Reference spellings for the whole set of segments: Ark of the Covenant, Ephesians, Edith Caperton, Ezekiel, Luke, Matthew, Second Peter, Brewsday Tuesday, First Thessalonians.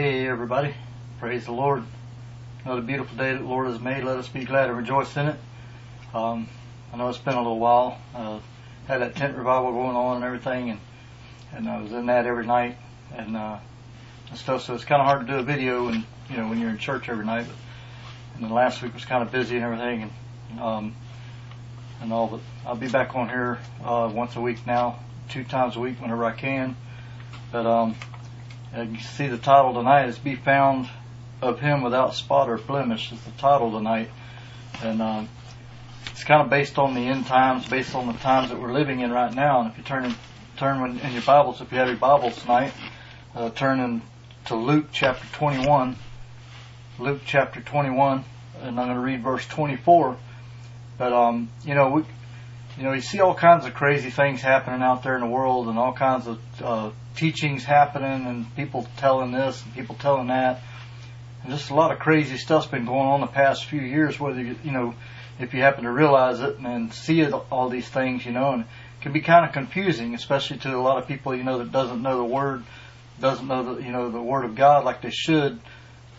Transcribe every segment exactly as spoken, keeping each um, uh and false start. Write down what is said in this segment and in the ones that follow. Hey everybody, praise the Lord. Another beautiful day that the Lord has made. Let us be glad and rejoice in it. Um, I know it's been a little while. Uh, had that tent revival going on and everything, and, and I was in that every night and, uh, and stuff, so it's kind of hard to do a video and you know, when you're in church every night. But, and then last week was kind of busy and everything and, um, and all, but I'll be back on here uh, once a week now, two times a week whenever I can. But, um, you can see the title tonight is Be Found of Him Without Spot or Blemish is the title tonight. And um, it's kind of based on the end times, based on the times that we're living in right now. And if you turn in, turn in, in your Bibles, if you have your Bibles tonight, uh, turn in to Luke chapter twenty-one. Luke chapter twenty-one, and I'm going to read verse twenty-four. But, um, you know, we, you know, you see all kinds of crazy things happening out there in the world and all kinds of uh teachings happening and people telling this and people telling that, and just a lot of crazy stuff's been going on the past few years, whether you, you know, if you happen to realize it and, and see it, all these things, you know, and it can be kind of confusing, especially to a lot of people, you know, that doesn't know the word, doesn't know the, you know, the word of God like they should.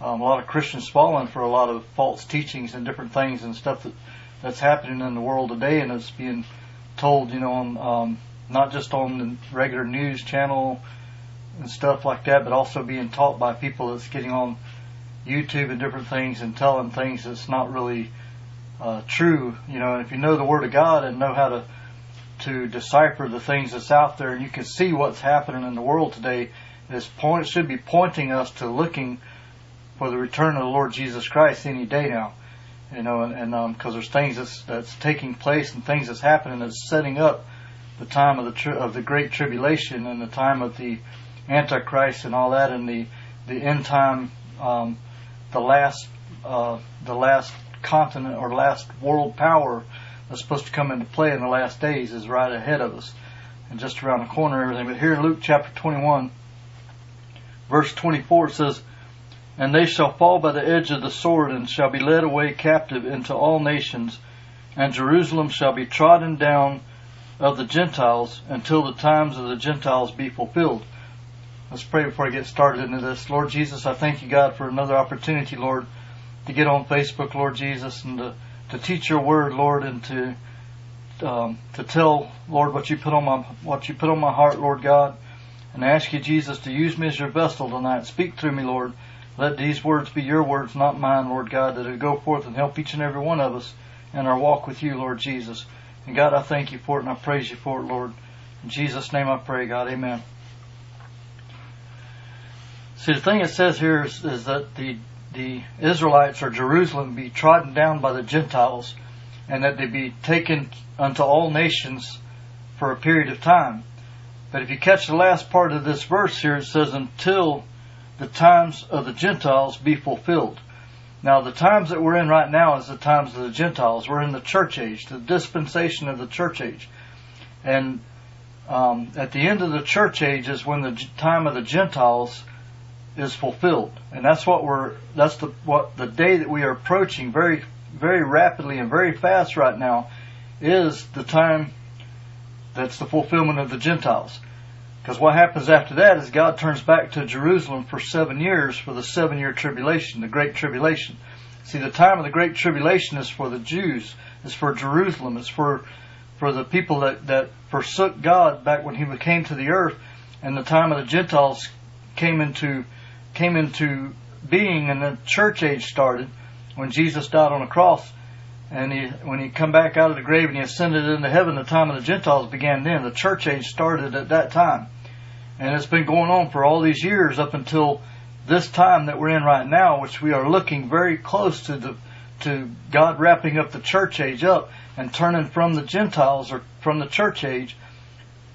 Um, a lot of Christians falling for a lot of false teachings and different things and stuff that that's happening in the world today, and it's being told, you know, on um not just on the regular news channel and stuff like that, but also being taught by people that's getting on YouTube and different things and telling things that's not really uh, true. You know, and if you know the Word of God and know how to to decipher the things that's out there, and you can see what's happening in the world today, this point should be pointing us to looking for the return of the Lord Jesus Christ any day now. You know, and, and um, because there's things that's, that's taking place and things that's happening that's setting up the time of the tri- of the Great Tribulation and the time of the Antichrist and all that, and the the end time, um, the last uh, the last continent or last world power that's supposed to come into play in the last days is right ahead of us and just around the corner and everything. But here in Luke chapter twenty-one, verse twenty-four, it says, "And they shall fall by the edge of the sword and shall be led away captive into all nations, and Jerusalem shall be trodden down of the Gentiles until the times of the Gentiles be fulfilled." Let's pray before I get started into this. Lord Jesus, I thank you, God, for another opportunity, Lord, to get on Facebook, Lord Jesus, and to, to teach your word, Lord, and to um, to tell, Lord, what you put on my what you put on my heart, Lord God. And I ask you, Jesus, to use me as your vessel tonight. Speak through me, Lord. Let these words be your words, not mine, Lord God, that it'll go forth and help each and every one of us in our walk with you, Lord Jesus. And God, I thank you for it and I praise you for it, Lord. In Jesus' name I pray, God. Amen. See, the thing it says here is, is that the the Israelites or Jerusalem be trodden down by the Gentiles, and that they be taken unto all nations for a period of time. But if you catch the last part of this verse here, it says, until the times of the Gentiles be fulfilled. Now, the times that we're in right now is the times of the Gentiles. We're in the church age, the dispensation of the church age. And um, at the end of the church age is when the time of the Gentiles is fulfilled. And that's what we're, that's the, what the day that we are approaching very, very rapidly and very fast right now is the time that's the fulfillment of the Gentiles. Because what happens after that is God turns back to Jerusalem for seven years for the seven-year tribulation, the Great Tribulation. See, the time of the Great Tribulation is for the Jews, it's for Jerusalem, it's for for the people that, that forsook God back when He came to the earth, and the time of the Gentiles came into came into being, and the church age started when Jesus died on the cross, and he when he come back out of the grave and he ascended into heaven. The time of the Gentiles began then. The church age started at that time. And it's been going on for all these years up until this time that we're in right now, which we are looking very close to the to God wrapping up the church age up and turning from the Gentiles or from the church age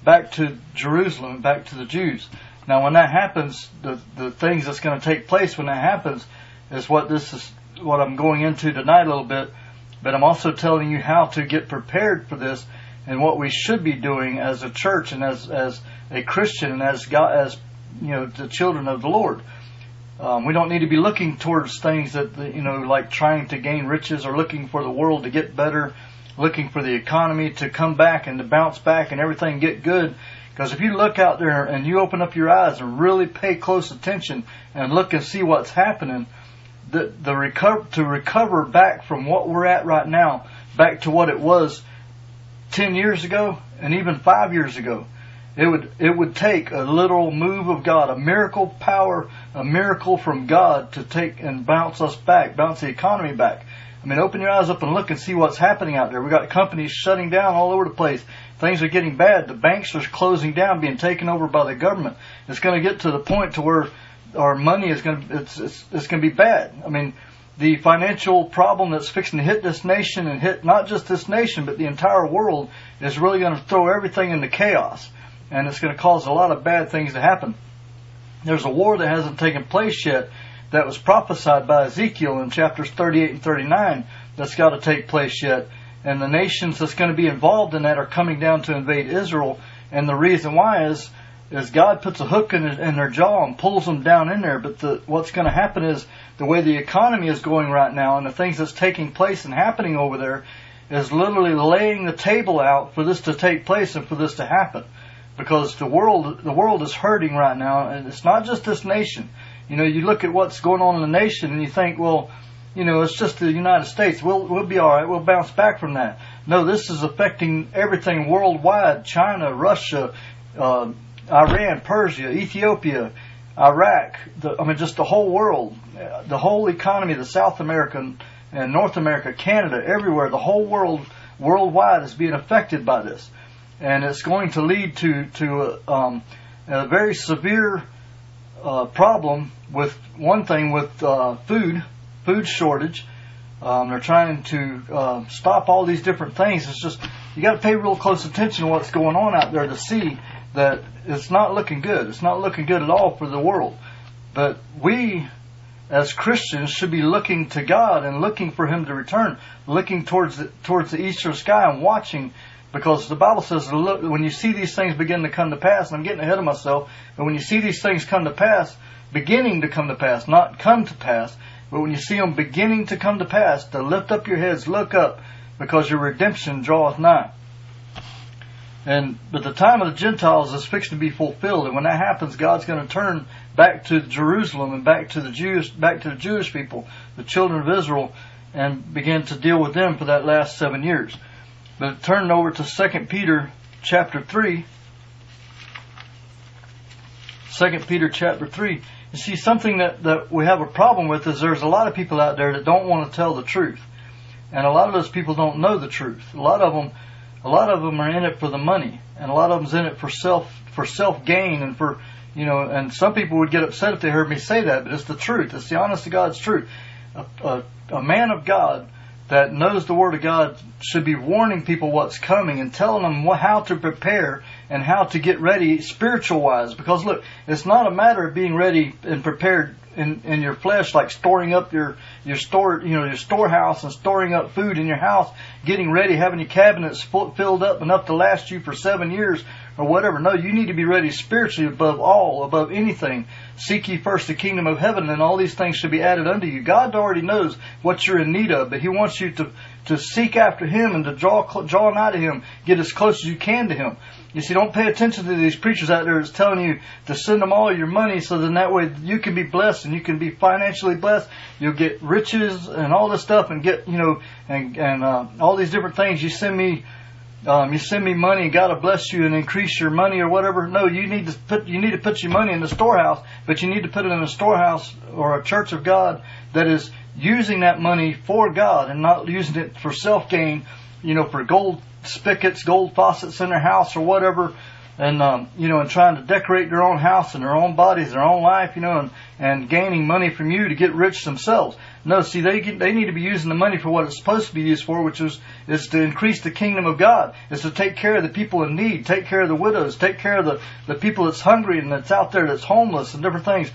back to Jerusalem, back to the Jews. Now, when that happens, the the things that's going to take place when that happens is what this is what I'm going into tonight a little bit. But I'm also telling you how to get prepared for this and what we should be doing as a church and as as a Christian and as God, as you know, the children of the Lord. Um, we don't need to be looking towards things that, you know, like trying to gain riches or looking for the world to get better, looking for the economy to come back and to bounce back and everything get good, Because if you look out there and you open up your eyes and really pay close attention and look and see what's happening, the, the recover, to recover back from what we're at right now, back to what it was ten years ago and even five years ago, it would, it would take a literal move of God, a miracle power, a miracle from God to take and bounce us back, bounce the economy back. I mean, open your eyes up and look and see what's happening out there. We got companies shutting down all over the place. Things are getting bad. The banks are closing down, being taken over by the government. It's going to get to the point to where our money is going to, it's, it's, it's going to be bad. I mean, the financial problem that's fixing to hit this nation and hit not just this nation, but the entire world is really going to throw everything into chaos. And it's going to cause a lot of bad things to happen. There's a war that hasn't taken place yet that was prophesied by Ezekiel in chapters thirty-eight and thirty-nine that's got to take place yet. And the nations that's going to be involved in that are coming down to invade Israel. And the reason why is is God puts a hook in, in their jaw and pulls them down in there. But the, what's going to happen is the way the economy is going right now and the things that's taking place and happening over there is literally laying the table out for this to take place and for this to happen. Because the world, the world is hurting right now. And it's not just this nation. You know, you look at what's going on in the nation and you think, well, you know, it's just the United States. We'll we'll be all right. We'll bounce back from that. No, this is affecting everything worldwide. China, Russia, uh, Iran, Persia, Ethiopia, Iraq. The, I mean, just the whole world, the whole economy, the South American and North America, Canada, everywhere. The whole world, worldwide, is being affected by this, and it's going to lead to to uh, um, a very severe Uh, problem with one thing with uh, food, food shortage. Um, they're trying to uh, stop all these different things. It's just you got to pay real close attention to what's going on out there to see that it's not looking good. It's not looking good at all for the world. But we, as Christians, should be looking to God and looking for Him to return, looking towards the, towards the eastern sky and watching. Because the Bible says, look, when you see these things begin to come to pass, and I'm getting ahead of myself, but when you see these things come to pass, beginning to come to pass, not come to pass, but when you see them beginning to come to pass, to lift up your heads, look up, because your redemption draweth nigh. And but the time of the Gentiles is fixed to be fulfilled, and when that happens, God's going to turn back to Jerusalem and back to the Jews, back to the Jewish people, the children of Israel, and begin to deal with them for that last seven years. But turn over to Second Peter chapter three. Second Peter chapter three. You see, something that, that we have a problem with is there's a lot of people out there that don't want to tell the truth. And a lot of those people don't know the truth. A lot of them, a lot of them are in it for the money. And a lot of them's in it for self, for self gain and for, you know, and some people would get upset if they heard me say that, but it's the truth. It's the honest to God's truth. A, a, a man of God that knows the Word of God should be warning people what's coming and telling them how to prepare and how to get ready spiritual-wise. Because, look, it's not a matter of being ready and prepared in, in your flesh, like storing up your, your store, you know, your storehouse and storing up food in your house, getting ready, having your cabinets full, filled up enough to last you for seven years or whatever. No, you need to be ready spiritually above all, above anything. Seek ye first the kingdom of heaven, and all these things should be added unto you. God already knows what you're in need of, but He wants you to, to seek after Him and to draw draw nigh to Him. Get as close as you can to Him. You see, don't pay attention to these preachers out there that's telling you to send them all your money so then that way you can be blessed and you can be financially blessed. You'll get riches and all this stuff and get, you know, and, and uh, all these different things. You send me Um, you send me money, God will bless you and increase your money or whatever. No, you need to put you need to put your money in the storehouse, but you need to put it in a storehouse or a church of God that is using that money for God and not using it for self-gain, you know, for gold spigots, gold faucets in their house or whatever, and, um, you know, and trying to decorate their own house and their own bodies, their own life, you know, and, and gaining money from you to get rich themselves. No, see, they get, they need to be using the money for what it's supposed to be used for, which is, is to increase the kingdom of God. It's to take care of the people in need, take care of the widows, take care of the, the people that's hungry and that's out there that's homeless and different things.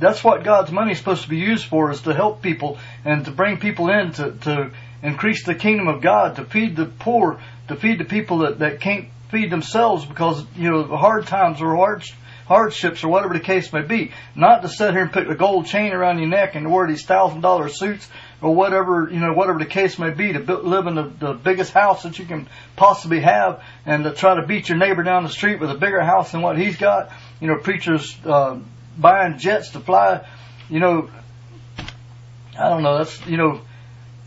That's what God's money is supposed to be used for, is to help people and to bring people in to, to increase the kingdom of God, to feed the poor, to feed the people that, that can't feed themselves because, you know, hard times or hard hardships or whatever the case may be. Not to sit here and put a gold chain around your neck and wear these thousand dollar suits or whatever, you know, whatever the case may be, to live in the, the biggest house that you can possibly have, and to try to beat your neighbor down the street with a bigger house than what he's got. You know, preachers uh, buying jets to fly. You know, I don't know. That's, you know,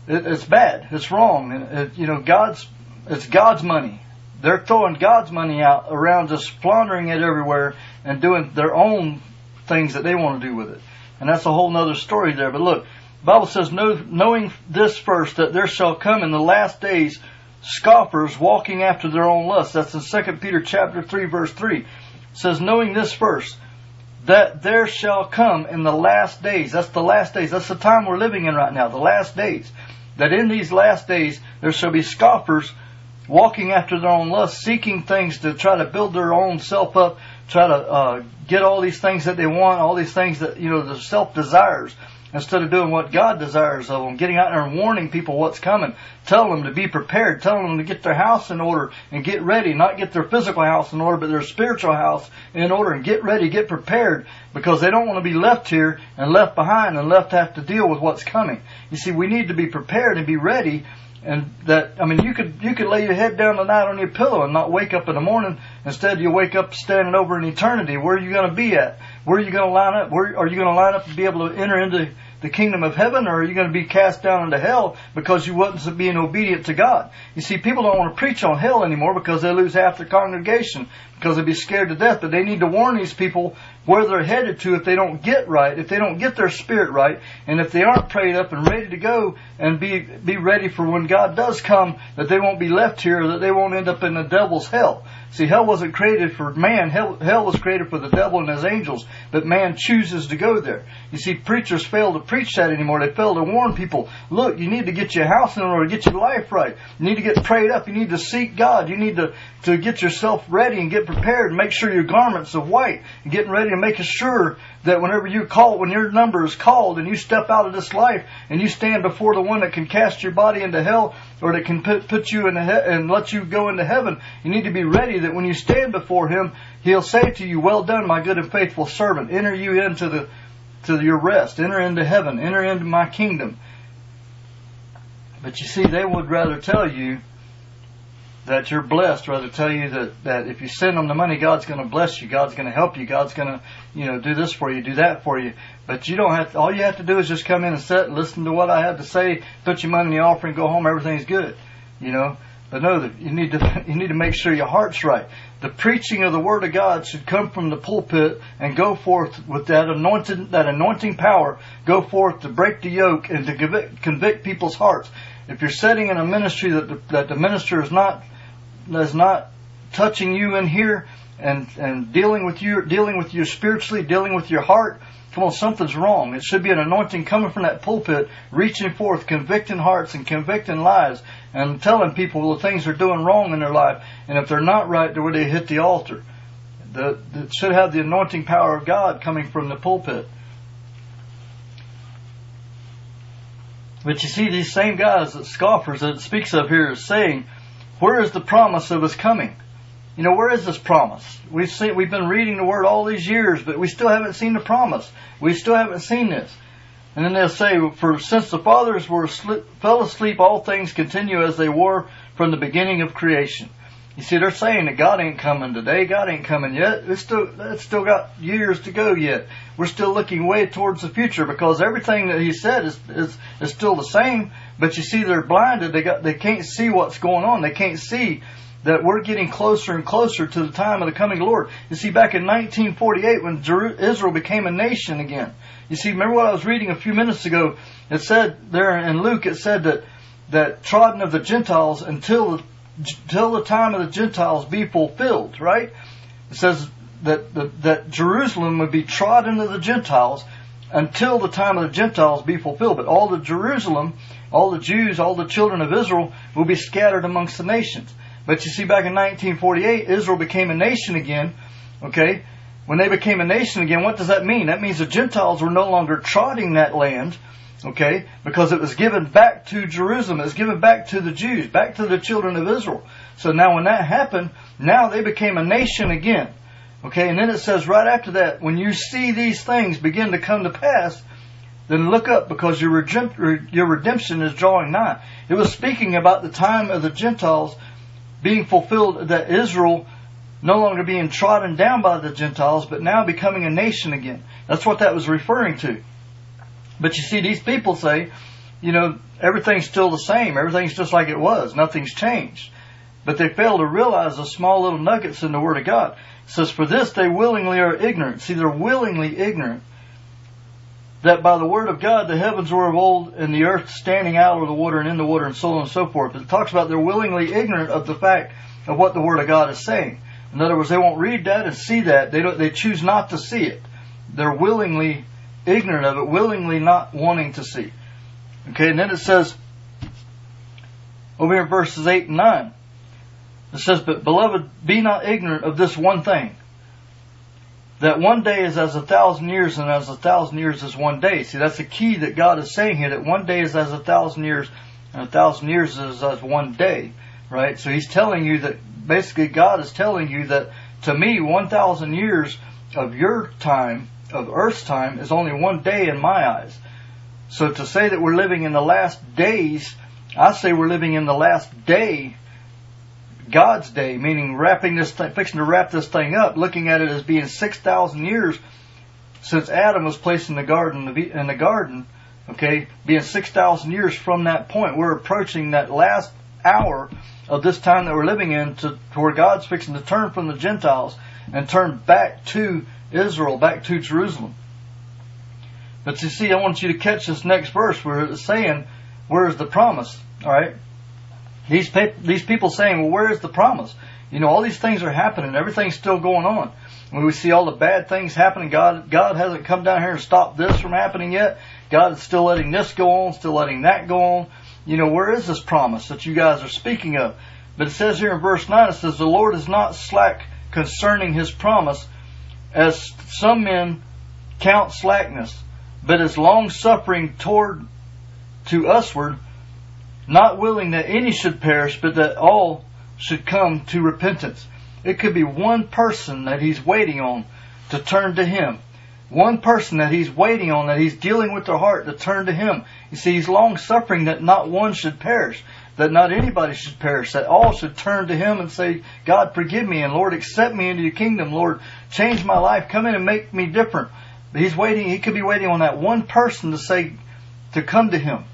it, it's bad. It's wrong. And it, you know, God's it's God's money. They're throwing God's money out around, just plundering it everywhere and doing their own things that they want to do with it. And that's a whole nother story there. But look, the Bible says, knowing this first, that there shall come in the last days scoffers walking after their own lusts. That's in Second Peter chapter three, verse three. It says, knowing this first, that there shall come in the last days. That's the last days. That's the time we're living in right now, the last days. That in these last days there shall be scoffers walking after their own lust, seeking things to try to build their own self up, try to uh, get all these things that they want, all these things that, you know, their self desires, instead of doing what God desires of them, getting out there and warning people what's coming, telling them to be prepared, telling them to get their house in order and get ready, not get their physical house in order, but their spiritual house in order, and get ready, get prepared, because they don't want to be left here and left behind and left to have to deal with what's coming. You see, we need to be prepared and be ready. And that, I mean, you could you could lay your head down tonight on your pillow and not wake up in the morning. Instead, you wake up standing over an eternity. Where are you going to be at? Where are you going to line up? Where are you going to line up and be able to enter into the kingdom of heaven? Or are you going to be cast down into hell because you wasn't being obedient to God? You see, people don't want to preach on hell anymore because they lose half their congregation because they'd be scared to death. But they need to warn these people where they're headed to if they don't get right, if they don't get their spirit right, and if they aren't prayed up and ready to go and be be ready for when God does come, that they won't be left here, that they won't end up in the devil's hell. See, hell wasn't created for man. Hell, hell was created for the devil and his angels, but man chooses to go there. You see, preachers fail to preach that anymore. They fail to warn people, look, you need to get your house in order, get your life right. You need to get prayed up. You need to seek God. You need to, to get yourself ready and get prepared and make sure your garments are white, and getting ready and making sure that whenever you call, when your number is called and you step out of this life and you stand before the one that can cast your body into hell, or that can put, put you in the he- and let you go into heaven, you need to be ready that when you stand before him, he'll say to you, well done, my good and faithful servant. Enter you into the to your rest. Enter into heaven. Enter into my kingdom. But you see, they would rather tell you that you're blessed, rather tell you that, that if you send them the money, God's going to bless you. God's going to help you. God's going to, you know, do this for you, do that for you. But you don't have to, all you have to do is just come in and sit and listen to what I have to say, put your money in the offering, go home, everything's good. You know? But no, you need to, you need to make sure your heart's right. The preaching of the Word of God should come from the pulpit and go forth with that anointed, that anointing power, go forth to break the yoke and to convict, convict people's hearts. If you're sitting in a ministry that the, that the minister is not, is not touching you in here and, and dealing with you, dealing with you spiritually, dealing with your heart, come on, something's wrong. It should be an anointing coming from that pulpit, reaching forth, convicting hearts and convicting lives, and telling people the things they're doing wrong in their life. And if they're not right, to where they hit the altar. The, it should have the anointing power of God coming from the pulpit. But you see, these same guys, that scoffers that it speaks of here, is saying, where is the promise of his coming? You know, where is this promise? We've seen, we've been reading the Word all these years, but we still haven't seen the promise. We still haven't seen this. And then they'll say, for since the fathers were slip, fell asleep, all things continue as they were from the beginning of creation. You see, they're saying that God ain't coming today. God ain't coming yet. It's still, it's still got years to go yet. We're still looking way towards the future, because everything that He said is is, is still the same. But you see, they're blinded. They got, they can't see what's going on. They can't see that we're getting closer and closer to the time of the coming Lord. You see, back in nineteen forty-eight, when Israel became a nation again. You see, remember what I was reading a few minutes ago? It said there in Luke, it said that that trodden of the Gentiles until the till the time of the Gentiles be fulfilled, right? It says that, that that Jerusalem would be trodden of the Gentiles until the time of the Gentiles be fulfilled. But all the Jerusalem, all the Jews, all the children of Israel will be scattered amongst the nations. But you see, back in nineteen forty-eight, Israel became a nation again, okay? When they became a nation again, what does that mean? That means the Gentiles were no longer trodding that land, okay, because it was given back to Jerusalem. It was given back to the Jews, back to the children of Israel. So now when that happened, now they became a nation again. Okay, and then it says right after that, when you see these things begin to come to pass, Then look up, because your redemption is drawing nigh. It was speaking about the time of the Gentiles being fulfilled, that Israel no longer being trodden down by the Gentiles, but now becoming a nation again. That's what that was referring to. But you see, these people say, you know, everything's still the same. Everything's just like it was. Nothing's changed. But they fail to realize the small little nuggets in the Word of God. It says, for this they willingly are ignorant. See, they're willingly ignorant. That by the Word of God the heavens were of old, and the earth standing out of the water and in the water, and so on and so forth. But it talks about they're willingly ignorant of the fact of what the Word of God is saying. In other words, they won't read that and see that. They don't, they choose not to see it. They're willingly ignorant of it, willingly not wanting to see. Okay, and then it says, over here in verses eight and nine, it says, but beloved, be not ignorant of this one thing, that one day is as a thousand years, and as a thousand years is one day. See, that's the key that God is saying here, that one day is as a thousand years, and a thousand years is as one day, right? So he's telling you that, basically God is telling you that, to me, one thousand years of your time, of Earth's time, is only one day in my eyes. So to say that we're living in the last days, I say we're living in the last day, God's day, meaning wrapping this thing, fixing to wrap this thing up, looking at it as being six thousand years since Adam was placed in the garden, in the garden, okay, being six thousand years from that point. We're approaching that last hour of this time that we're living in, to, to where God's fixing to turn from the Gentiles and turn back to Israel, back to Jerusalem. But you see, I want you to catch this next verse where it's saying, where is the promise? All right? These these people saying, well, where is the promise? You know, all these things are happening. Everything's still going on. When we see all the bad things happening, God God hasn't come down here and stopped this from happening yet. God is still letting this go on, still letting that go on. You know, where is this promise that you guys are speaking of? But it says here in verse nine, it says, the Lord is not slack concerning His promise, as some men count slackness, but is long-suffering toward to usward, not willing that any should perish, but that all should come to repentance. It could be one person that He's waiting on to turn to Him. One person that He's waiting on, that He's dealing with their heart, to turn to Him. You see, He's long-suffering that not one should perish, that not anybody should perish, that all should turn to Him and say, God, forgive me, and Lord, accept me into Your kingdom. Lord, change my life. Come in and make me different. But He's waiting. He could be waiting on that one person to say, to come to Him.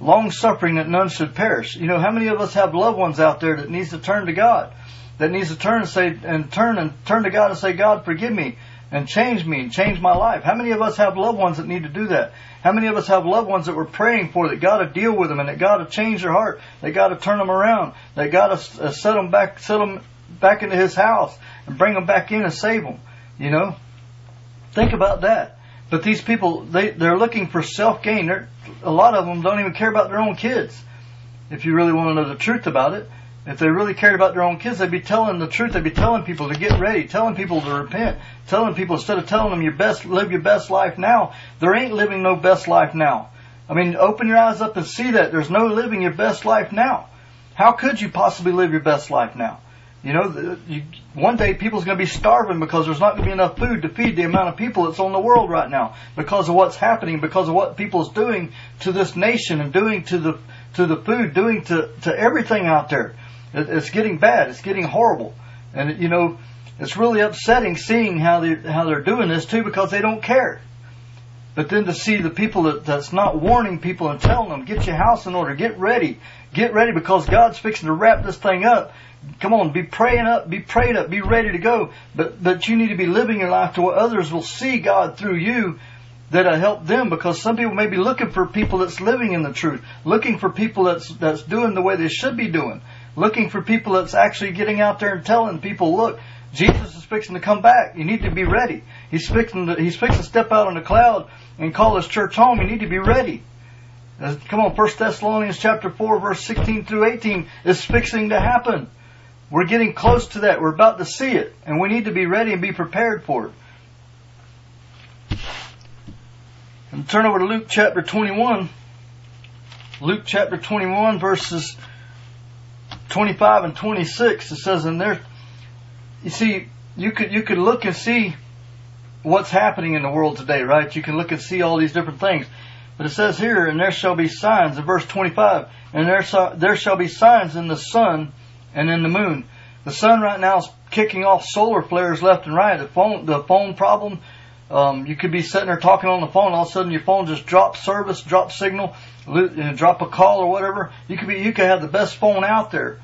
Long-suffering that none should perish. You know, how many of us have loved ones out there that needs to turn to God, that needs to turn and say, and turn and turn to God and say, God, forgive me and change me and change my life. How many of us have loved ones that need to do that? How many of us have loved ones that we're praying for, that God to deal with them, and that God to change their heart, that God to turn them around, that God to set them back, set them back into His house and bring them back in and save them. You know, think about that. But these people, they, they're looking for self-gain. They're, a lot of them don't even care about their own kids. If you really want to know the truth about it, if they really cared about their own kids, they'd be telling the truth. They'd be telling people to get ready, telling people to repent, telling people, instead of telling them your best, live your best life now, there ain't living no best life now. I mean, open your eyes up and see that. There's no living your best life now. How could you possibly live your best life now? You know, you, one day people's going to be starving because there's not going to be enough food to feed the amount of people that's on the world right now, because of what's happening, because of what people's doing to this nation and doing to the to the food, doing to, to everything out there. It, it's getting bad. It's getting horrible. And, it, you know, it's really upsetting seeing how, they, how they're doing this, too, because they don't care. But then to see the people that, that's not warning people and telling them, get your house in order, get ready, get ready, because God's fixing to wrap this thing up. Come on, be praying up, be prayed up, be ready to go. But but you need to be living your life to where others will see God through you, that'll help them. Because some people may be looking for people that's living in the truth, looking for people that's that's doing the way they should be doing, looking for people that's actually getting out there and telling people, look, Jesus is fixing to come back. You need to be ready. He's fixing to, he's fixing to step out on the cloud and call His church home. You need to be ready. Come on, First Thessalonians chapter four, verse sixteen through eighteen is fixing to happen. We're getting close to that. We're about to see it. And we need to be ready and be prepared for it. And turn over to Luke chapter twenty-one. Luke chapter twenty-one, verses twenty-five and twenty-six. It says in there, you see, you could you could look and see what's happening in the world today, right? You can look and see all these different things. But it says here, and there shall be signs, in verse twenty-five, and there shall, there shall be signs in the sun and in the moon. The sun right now is kicking off solar flares left and right. The phone, the phone problem, um, you could be sitting there talking on the phone, all of a sudden your phone just drops service, drops signal, drop a call or whatever. You could be, you could have the best phone out there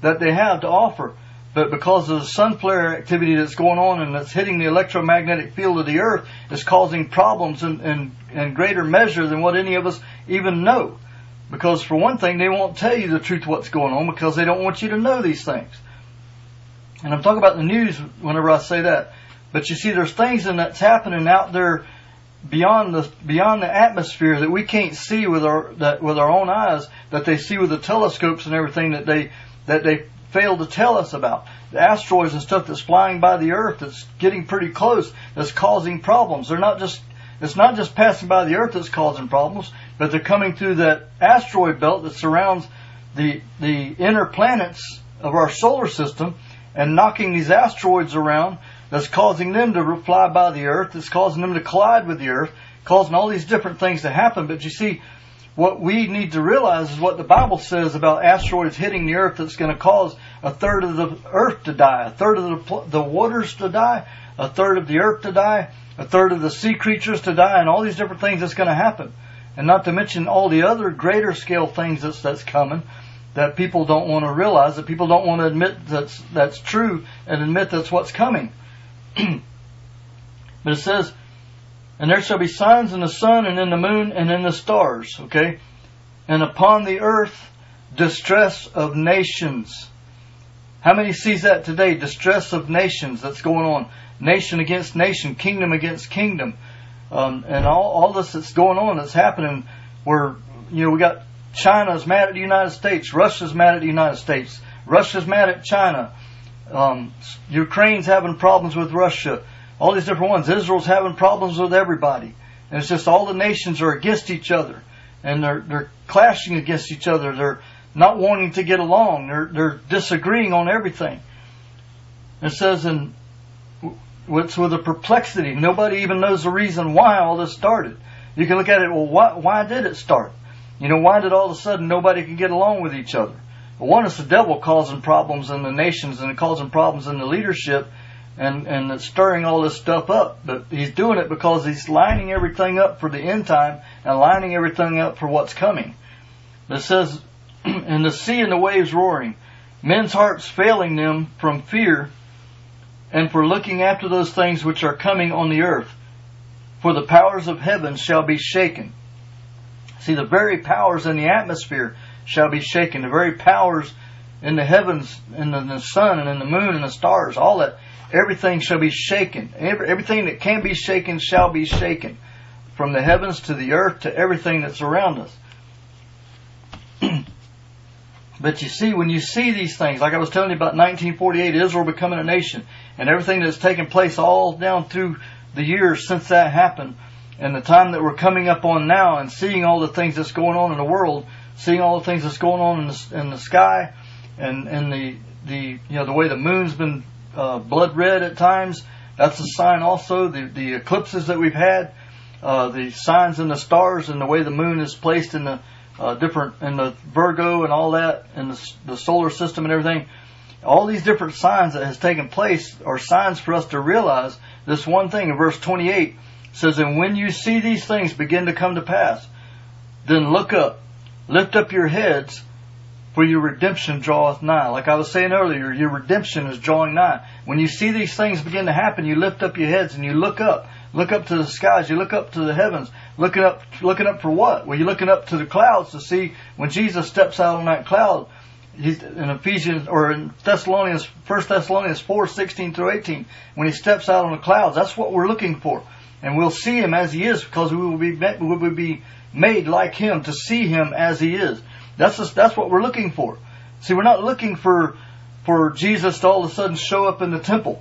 that they have to offer. But because of the sun flare activity that's going on and that's hitting the electromagnetic field of the earth, it's causing problems in, in, in greater measure than what any of us even know. Because for one thing, they won't tell you the truth what's going on because they don't want you to know these things. And I'm talking about the news whenever I say that. But you see, there's things that's happening out there beyond the beyond the atmosphere that we can't see with our that, with our own eyes, that they see with the telescopes and everything that they that they. fail to tell us about. The asteroids and stuff that's flying by the earth, that's getting pretty close, that's causing problems. They're not just, it's not just passing by the earth that's causing problems, but they're coming through that asteroid belt that surrounds the the inner planets of our solar system and knocking these asteroids around, that's causing them to fly by the earth, that's causing them to collide with the earth, causing all these different things to happen. But you see, what we need to realize is what the Bible says about asteroids hitting the earth that's going to cause a third of the earth to die, a third of the, the waters to die, a third of the earth to die, a third of the sea creatures to die, and all these different things that's going to happen. And not to mention all the other greater scale things that's, that's coming that people don't want to realize, that people don't want to admit that's, that's true and admit that's what's coming. But it says, and there shall be signs in the sun and in the moon and in the stars, okay? And upon the earth, distress of nations. How many sees that today? Distress of nations that's going on. Nation against nation, kingdom against kingdom. Um, and all, all this that's going on, that's happening, where, you know, we got China's mad at the United States. Russia's mad at the United States. Russia's mad at China. Um, Ukraine's having problems with Russia. All these different ones. Israel's having problems with everybody. And it's just all the nations are against each other. And they're they're clashing against each other. They're not wanting to get along. They're they're disagreeing on everything. It says, in it's with a perplexity. Nobody even knows the reason why all this started. You can look at it, well, why, why did it start? You know, why did all of a sudden nobody can get along with each other? Well, one is the devil causing problems in the nations and causing problems in the leadership. And, and it's stirring all this stuff up. But he's doing it because he's lining everything up for the end time and lining everything up for what's coming. It says, and the sea and the waves roaring, men's hearts failing them from fear and for looking after those things which are coming on the earth. For the powers of heaven shall be shaken. See, the very powers in the atmosphere shall be shaken. The very powers in the heavens, in the, in the sun and in the moon and the stars, all that. Everything shall be shaken. Every, everything that can be shaken shall be shaken. From the heavens to the earth to everything that's around us. But you see, when you see these things, like I was telling you about nineteen forty-eight, Israel becoming a nation, and everything that's taken place all down through the years since that happened, and the time that we're coming up on now, and seeing all the things that's going on in the world, seeing all the things that's going on in the, in the sky, and, and the, the, you know, the way the moon's been Uh, blood red at times, that's a sign also. The, the eclipses that we've had, uh, the signs in the stars and the way the moon is placed in the uh, different, in the Virgo and all that, and the, the solar system and everything. All these different signs that has taken place are signs for us to realize this one thing. In verse twenty-eight says, and when you see these things begin to come to pass, then look up, lift up your heads, for your redemption draweth nigh. Like I was saying earlier, your redemption is drawing nigh. When you see these things begin to happen, you lift up your heads and you look up. Look up to the skies. You look up to the heavens. Looking up, looking up for what? Well, you're looking up to the clouds to see when Jesus steps out on that cloud. He's in Ephesians, or in Thessalonians, First Thessalonians four, sixteen through eighteen. When he steps out on the clouds, that's what we're looking for. And we'll see him as he is, because we will be, we will be made like him, to see him as he is. That's just, that's what we're looking for. See, we're not looking for for Jesus to all of a sudden show up in the temple,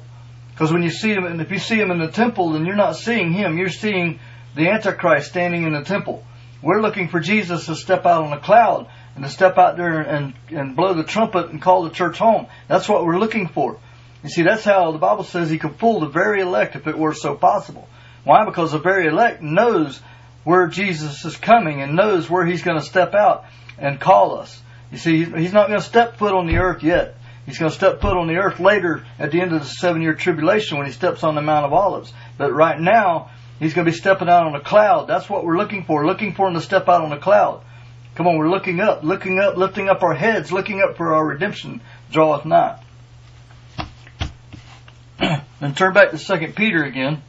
because when you see him, and if you see him in the temple, then you're not seeing him. You're seeing the Antichrist standing in the temple. We're looking for Jesus to step out on a cloud and to step out there and and blow the trumpet and call the church home. That's what we're looking for. You see, that's how the Bible says he could fool the very elect if it were so possible. Why? Because the very elect knows where Jesus is coming and knows where he's going to step out and call us. You see, he's not going to step foot on the earth yet. He's going to step foot on the earth later at the end of the seven-year tribulation when he steps on the Mount of Olives. But right now, he's going to be stepping out on a cloud. That's what we're looking for. Looking for him to step out on a cloud. Come on, we're looking up, looking up, lifting up our heads, looking up for our redemption draweth nigh. Then turn back to Second Peter again.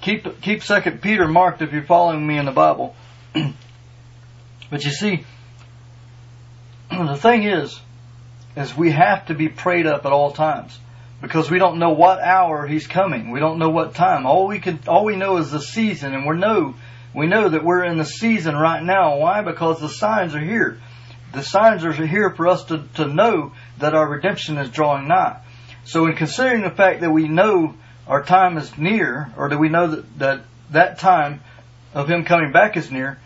Keep keep Second Peter marked if you're following me in the Bible. But you see, the thing is, is we have to be prayed up at all times, because we don't know what hour he's coming. We don't know what time. All we can, all we know is the season, and we know we know that we're in the season right now. Why? Because the signs are here. The signs are here for us to, to know that our redemption is drawing nigh. So, in considering the fact that we know our time is near, or that we know that, that that time of him coming back is near,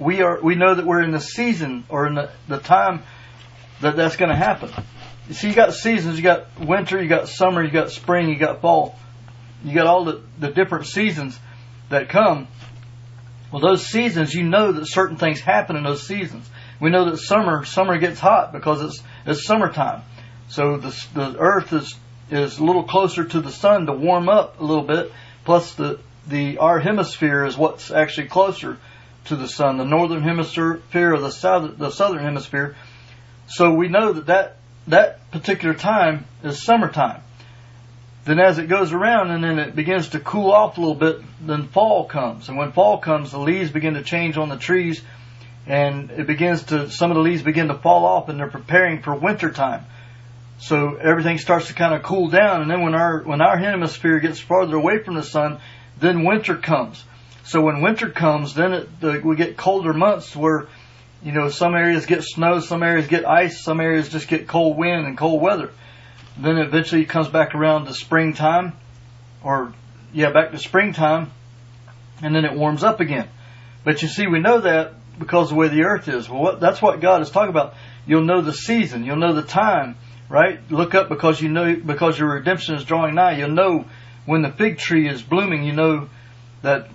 we are we know that we're in the season, or in the, the time that that's going to happen. You see, you got seasons. You got winter, you got summer, you got spring, you got fall. You got all the, the different seasons that come. Well, those seasons, you know that certain things happen in those seasons. We know that summer summer gets hot because it's it's summertime. So the the earth is is a little closer to the sun to warm up a little bit. Plus, the, the our hemisphere is what's actually closer to the sun, the northern hemisphere or the south, the southern hemisphere. So we know that, that that particular time is summertime. Then as it goes around and then it begins to cool off a little bit, then fall comes. And when fall comes, the leaves begin to change on the trees, and it begins to some of the leaves begin to fall off, and they're preparing for wintertime. So everything starts to kind of cool down, and then when our when our hemisphere gets farther away from the sun, then winter comes. So when winter comes, then it, the, we get colder months where, you know, some areas get snow, some areas get ice, some areas just get cold wind and cold weather. Then eventually it comes back around to springtime, or yeah, back to springtime, and then it warms up again. But you see, we know that because of the way the earth is. Well, what, that's what God is talking about. You'll know the season, you'll know the time. Right? Look up because you know, because your redemption is drawing nigh. You'll know when the fig tree is blooming. You know that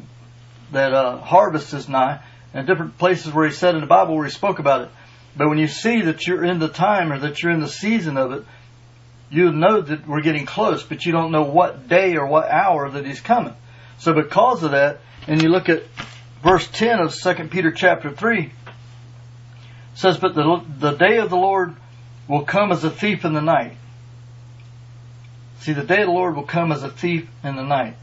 that uh, harvest is nigh. And different places where he said in the Bible where he spoke about it. But when you see that you're in the time or that you're in the season of it, you know that we're getting close, but you don't know what day or what hour that he's coming. So because of that, and you look at verse ten of Second Peter chapter three, it says, "But the the day of the Lord will come as a thief in the night." See, the day of the Lord will come as a thief in the night.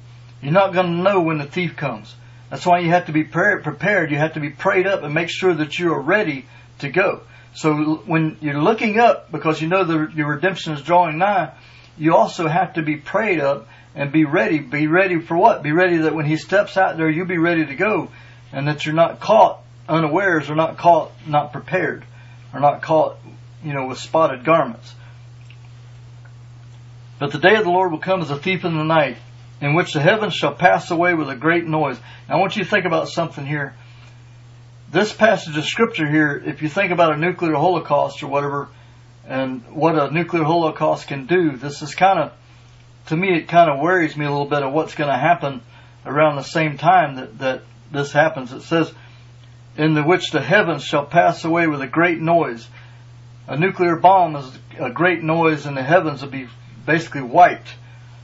You're not going to know when the thief comes. That's why you have to be prepared. You have to be prayed up and make sure that you are ready to go. So when you're looking up, because you know that your redemption is drawing nigh, you also have to be prayed up and be ready. Be ready for what? Be ready that when he steps out there, you'll be ready to go, and that you're not caught unawares, or not caught not prepared, or not caught, you know, with spotted garments. "But the day of the Lord will come as a thief in the night, in which the heavens shall pass away with a great noise." Now, I want you to think about something here. This passage of Scripture here, if you think about a nuclear holocaust or whatever, and what a nuclear holocaust can do, this is kind of, to me, it kind of worries me a little bit of what's going to happen around the same time that, that this happens. It says, "In the which the heavens shall pass away with a great noise." A nuclear bomb is a great noise, and the heavens will be basically wiped.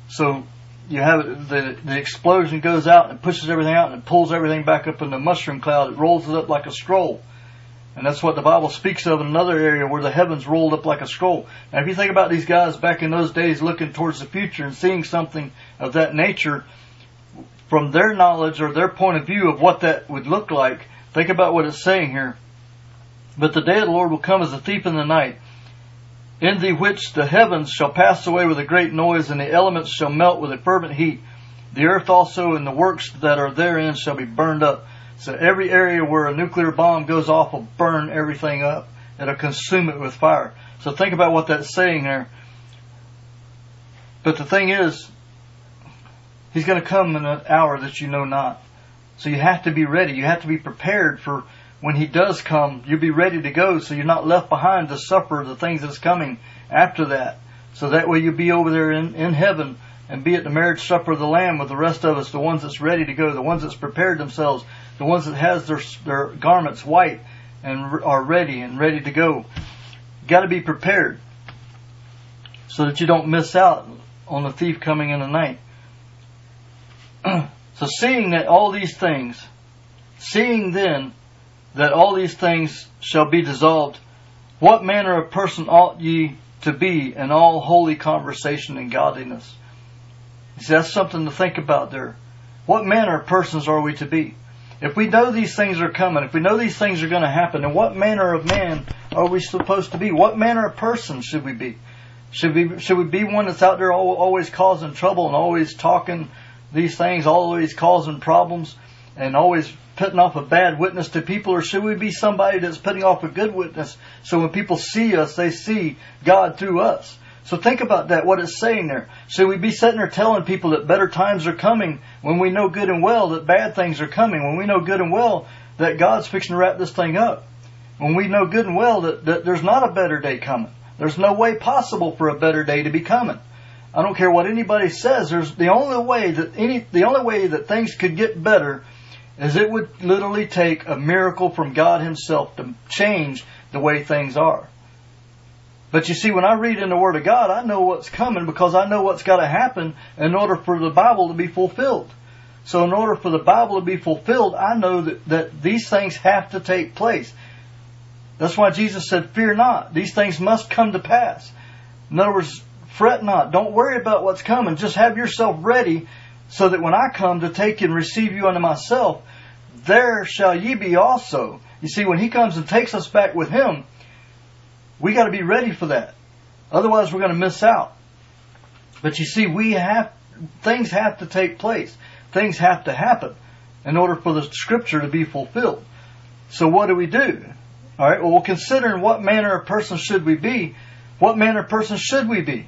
So you have the the explosion goes out and pushes everything out, and it pulls everything back up in the mushroom cloud. It rolls it up like a scroll, and that's what the Bible speaks of in another area where the heavens rolled up like a scroll. Now, if you think about these guys back in those days, looking towards the future and seeing something of that nature, from their knowledge or their point of view of what that would look like, think about what it's saying here. "But the day of the Lord will come as a thief in the night, in the which the heavens shall pass away with a great noise, and the elements shall melt with a fervent heat. The earth also and the works that are therein shall be burned up." So every area where a nuclear bomb goes off will burn everything up. It'll consume it with fire. So think about what that's saying there. But the thing is, he's going to come in an hour that you know not. So you have to be ready. You have to be prepared for when he does come, you'll be ready to go, so you're not left behind to suffer the things that's coming after that. So that way you'll be over there in, in heaven and be at the marriage supper of the Lamb with the rest of us, the ones that's ready to go, the ones that's prepared themselves, the ones that has their, their garments white and are ready and ready to go. Got to be prepared so that you don't miss out on the thief coming in the night. So seeing that all these things, seeing then that all these things shall be dissolved, what manner of person ought ye to be in all holy conversation and godliness? You see, that's something to think about there. What manner of persons are we to be? If we know these things are coming, if we know these things are going to happen, then what manner of man are we supposed to be? What manner of person should we be? Should we, should we be one that's out there always causing trouble and always talking these things, always causing problems and always putting off a bad witness to people? Or should we be somebody that's putting off a good witness so when people see us, they see God through us? So think about that, what it's saying there. Should we be sitting there telling people that better times are coming when we know good and well that bad things are coming, when we know good and well that God's fixing to wrap this thing up, when we know good and well that, that there's not a better day coming? There's no way possible for a better day to be coming. I don't care what anybody says. There's the only way that any the only way that things could get better is it would literally take a miracle from God Himself to change the way things are. But you see, when I read in the Word of God, I know what's coming because I know what's got to happen in order for the Bible to be fulfilled. So in order for the Bible to be fulfilled, I know that, that these things have to take place. That's why Jesus said, "Fear not. These things must come to pass." In other words, fret not. Don't worry about what's coming. Just have yourself ready so that when I come to take and receive you unto myself, there shall ye be also. You see, when He comes and takes us back with Him, we got to be ready for that. Otherwise, we're going to miss out. But you see, we have things have to take place. Things have to happen in order for the Scripture to be fulfilled. So what do we do? All right, well, considering what manner of person should we be, what manner of person should we be?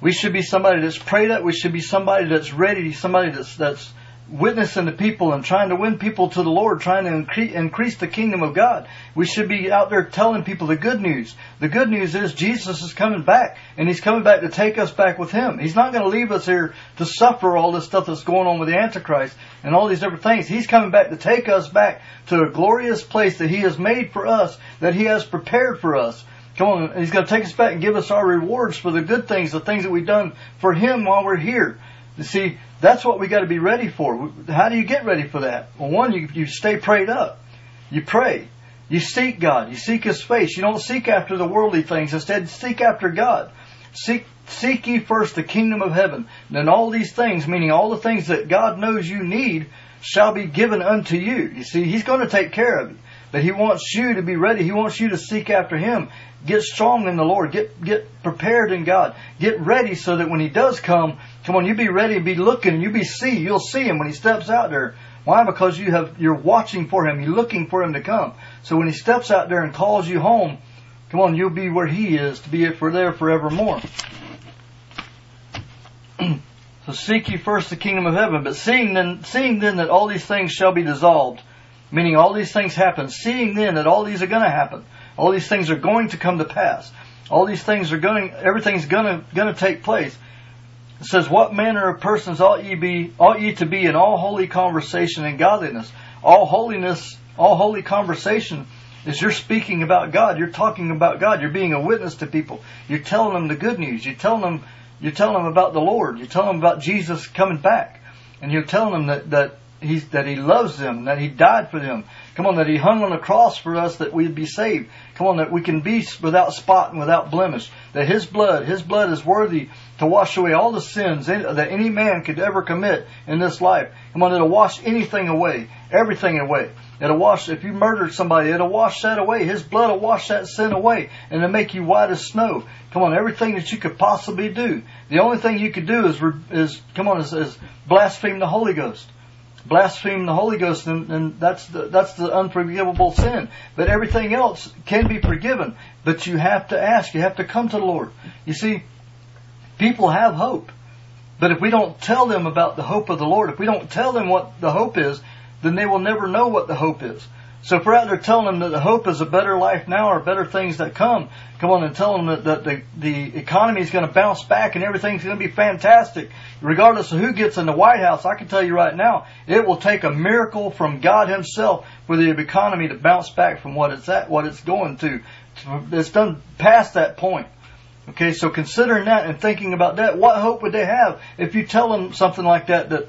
We should be somebody that's prayed up. We should be somebody that's ready, somebody that's, that's witnessing to people and trying to win people to the Lord, trying to incre- increase the kingdom of God. We should be out there telling people the good news. The good news is Jesus is coming back, and He's coming back to take us back with Him. He's not going to leave us here to suffer all this stuff that's going on with the Antichrist and all these different things. He's coming back to take us back to a glorious place that He has made for us, that He has prepared for us. Come on, He's going to take us back and give us our rewards for the good things, the things that we've done for Him while we're here. You see, that's what we got to be ready for. How do you get ready for that? Well, one, you, you stay prayed up. You pray. You seek God. You seek His face. You don't seek after the worldly things. Instead, seek after God. Seek, seek ye first the kingdom of heaven. Then all these things, meaning all the things that God knows you need, shall be given unto you. You see, He's going to take care of you. But He wants you to be ready. He wants you to seek after Him. Get strong in the Lord. Get get prepared in God. Get ready so that when He does come, come on, you be ready, be looking, you be see. You'll see Him when He steps out there. Why? Because you have you're watching for Him. You're looking for Him to come. So when He steps out there and calls you home, come on, you'll be where He is to be for there forevermore. So seek ye first the kingdom of heaven. But seeing then, seeing then that all these things shall be dissolved, meaning all these things happen, seeing then that all these are going to happen, all these things are going to come to pass, all these things are going, everything's going to going to take place. It says, "What manner of persons ought ye be, ought ye to be in all holy conversation and godliness?" All holiness, all holy conversation is you're speaking about God, you're talking about God, you're being a witness to people, you're telling them the good news, you're telling them, you're telling them about the Lord, you're telling them about Jesus coming back, and you're telling them that that. He's, that He loves them, that He died for them. Come on, that He hung on the cross for us that we'd be saved. Come on, that we can be without spot and without blemish. That His blood, His blood is worthy to wash away all the sins that any man could ever commit in this life. Come on, it'll wash anything away, everything away. It'll wash, if you murdered somebody, it'll wash that away. His blood will wash that sin away, and it'll make you white as snow. Come on, everything that you could possibly do. The only thing you could do is, is come on, is, is blaspheme the Holy Ghost. Blaspheme the Holy Ghost, and, and that's the that's the unforgivable sin. But everything else can be forgiven. But you have to ask. You have to come to the Lord. You see, people have hope. But if we don't tell them about the hope of the Lord, if we don't tell them what the hope is, then they will never know what the hope is. So if we're out there telling them that the hope is a better life now or better things that come, come on and tell them that, that the, the economy is going to bounce back and everything's going to be fantastic. Regardless of who gets in the White House, I can tell you right now, it will take a miracle from God Himself for the economy to bounce back from what it's at, what it's going to. It's done past that point. Okay, so considering that and thinking about that, what hope would they have if you tell them something like that, that,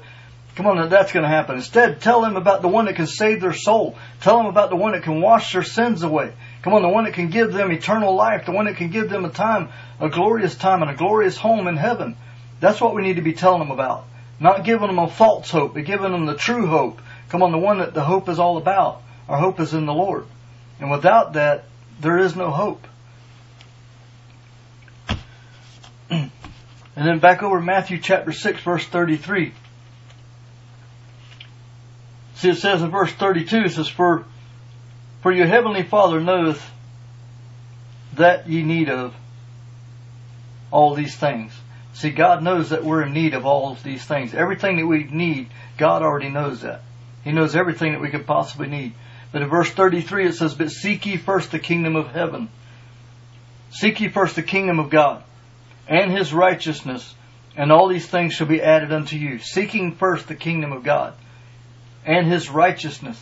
come on, that's going to happen. Instead, tell them about the one that can save their soul. Tell them about the one that can wash their sins away. Come on, the one that can give them eternal life. The one that can give them a time, a glorious time and a glorious home in heaven. That's what we need to be telling them about. Not giving them a false hope, but giving them the true hope. Come on, the one that the hope is all about. Our hope is in the Lord. And without that, there is no hope. And then back over to Matthew chapter six, verse thirty-three. See, it says in verse thirty-two, it says, For, for your heavenly Father knoweth that ye need of all these things. See, God knows that we're in need of all of these things. Everything that we need, God already knows that. He knows everything that we could possibly need. But in verse thirty-three, it says, But seek ye first the kingdom of heaven. Seek ye first the kingdom of God and His righteousness, and all these things shall be added unto you. Seeking first the kingdom of God. And His righteousness.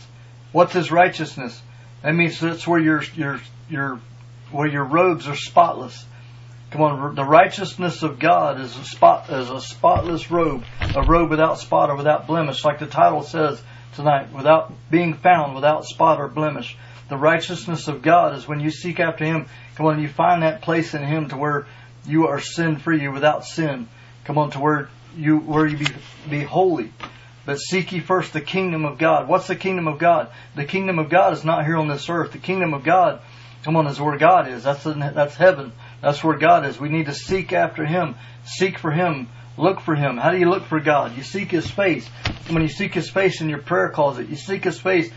What's His righteousness? That means that's where your your your where your robes are spotless. Come on, the righteousness of God is a spot is a spotless robe, a robe without spot or without blemish, like the title says tonight, without being found without spot or blemish. The righteousness of God is when you seek after Him. Come on, you find that place in Him to where you are sin free, you're without sin. Come on, to where you where you be be holy. But seek ye first the kingdom of God. What's the kingdom of God? The kingdom of God is not here on this earth. The kingdom of God, come on, is where God is. That's in, that's heaven. That's where God is. We need to seek after Him. Seek for Him. Look for Him. How do you look for God? You seek His face. When you seek His face in your prayer closet, you seek His face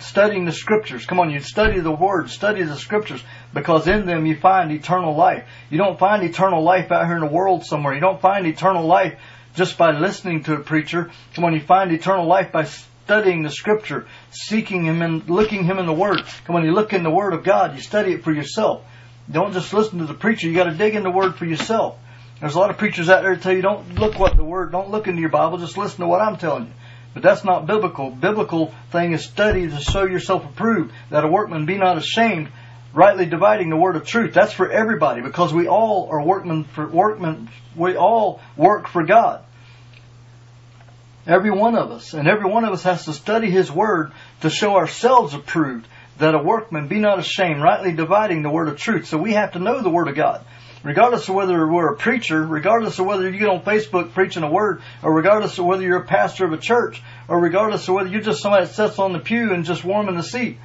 studying the Scriptures. Come on, you study the Word. Study the Scriptures. Because in them you find eternal life. You don't find eternal life out here in the world somewhere. You don't find eternal life just by listening to a preacher. Come on, you find eternal life by studying the Scripture, seeking Him and looking Him in the Word. Come on, you look in the Word of God, you study it for yourself. Don't just listen to the preacher. You got to dig in the Word for yourself. There's a lot of preachers out there that tell you, don't look what the Word, don't look into your Bible, just listen to what I'm telling you. But that's not biblical. Biblical thing is study to show yourself approved, that a workman be not ashamed, rightly dividing the word of truth. That's for everybody, because we all are workmen for workmen. We all work for God. Every one of us. And every one of us has to study His Word to show ourselves approved, that a workman be not ashamed, rightly dividing the word of truth. So we have to know the Word of God. Regardless of whether we're a preacher, regardless of whether you get on Facebook preaching a word, or regardless of whether you're a pastor of a church, or regardless of whether you're just somebody that sits on the pew and just warming the seat,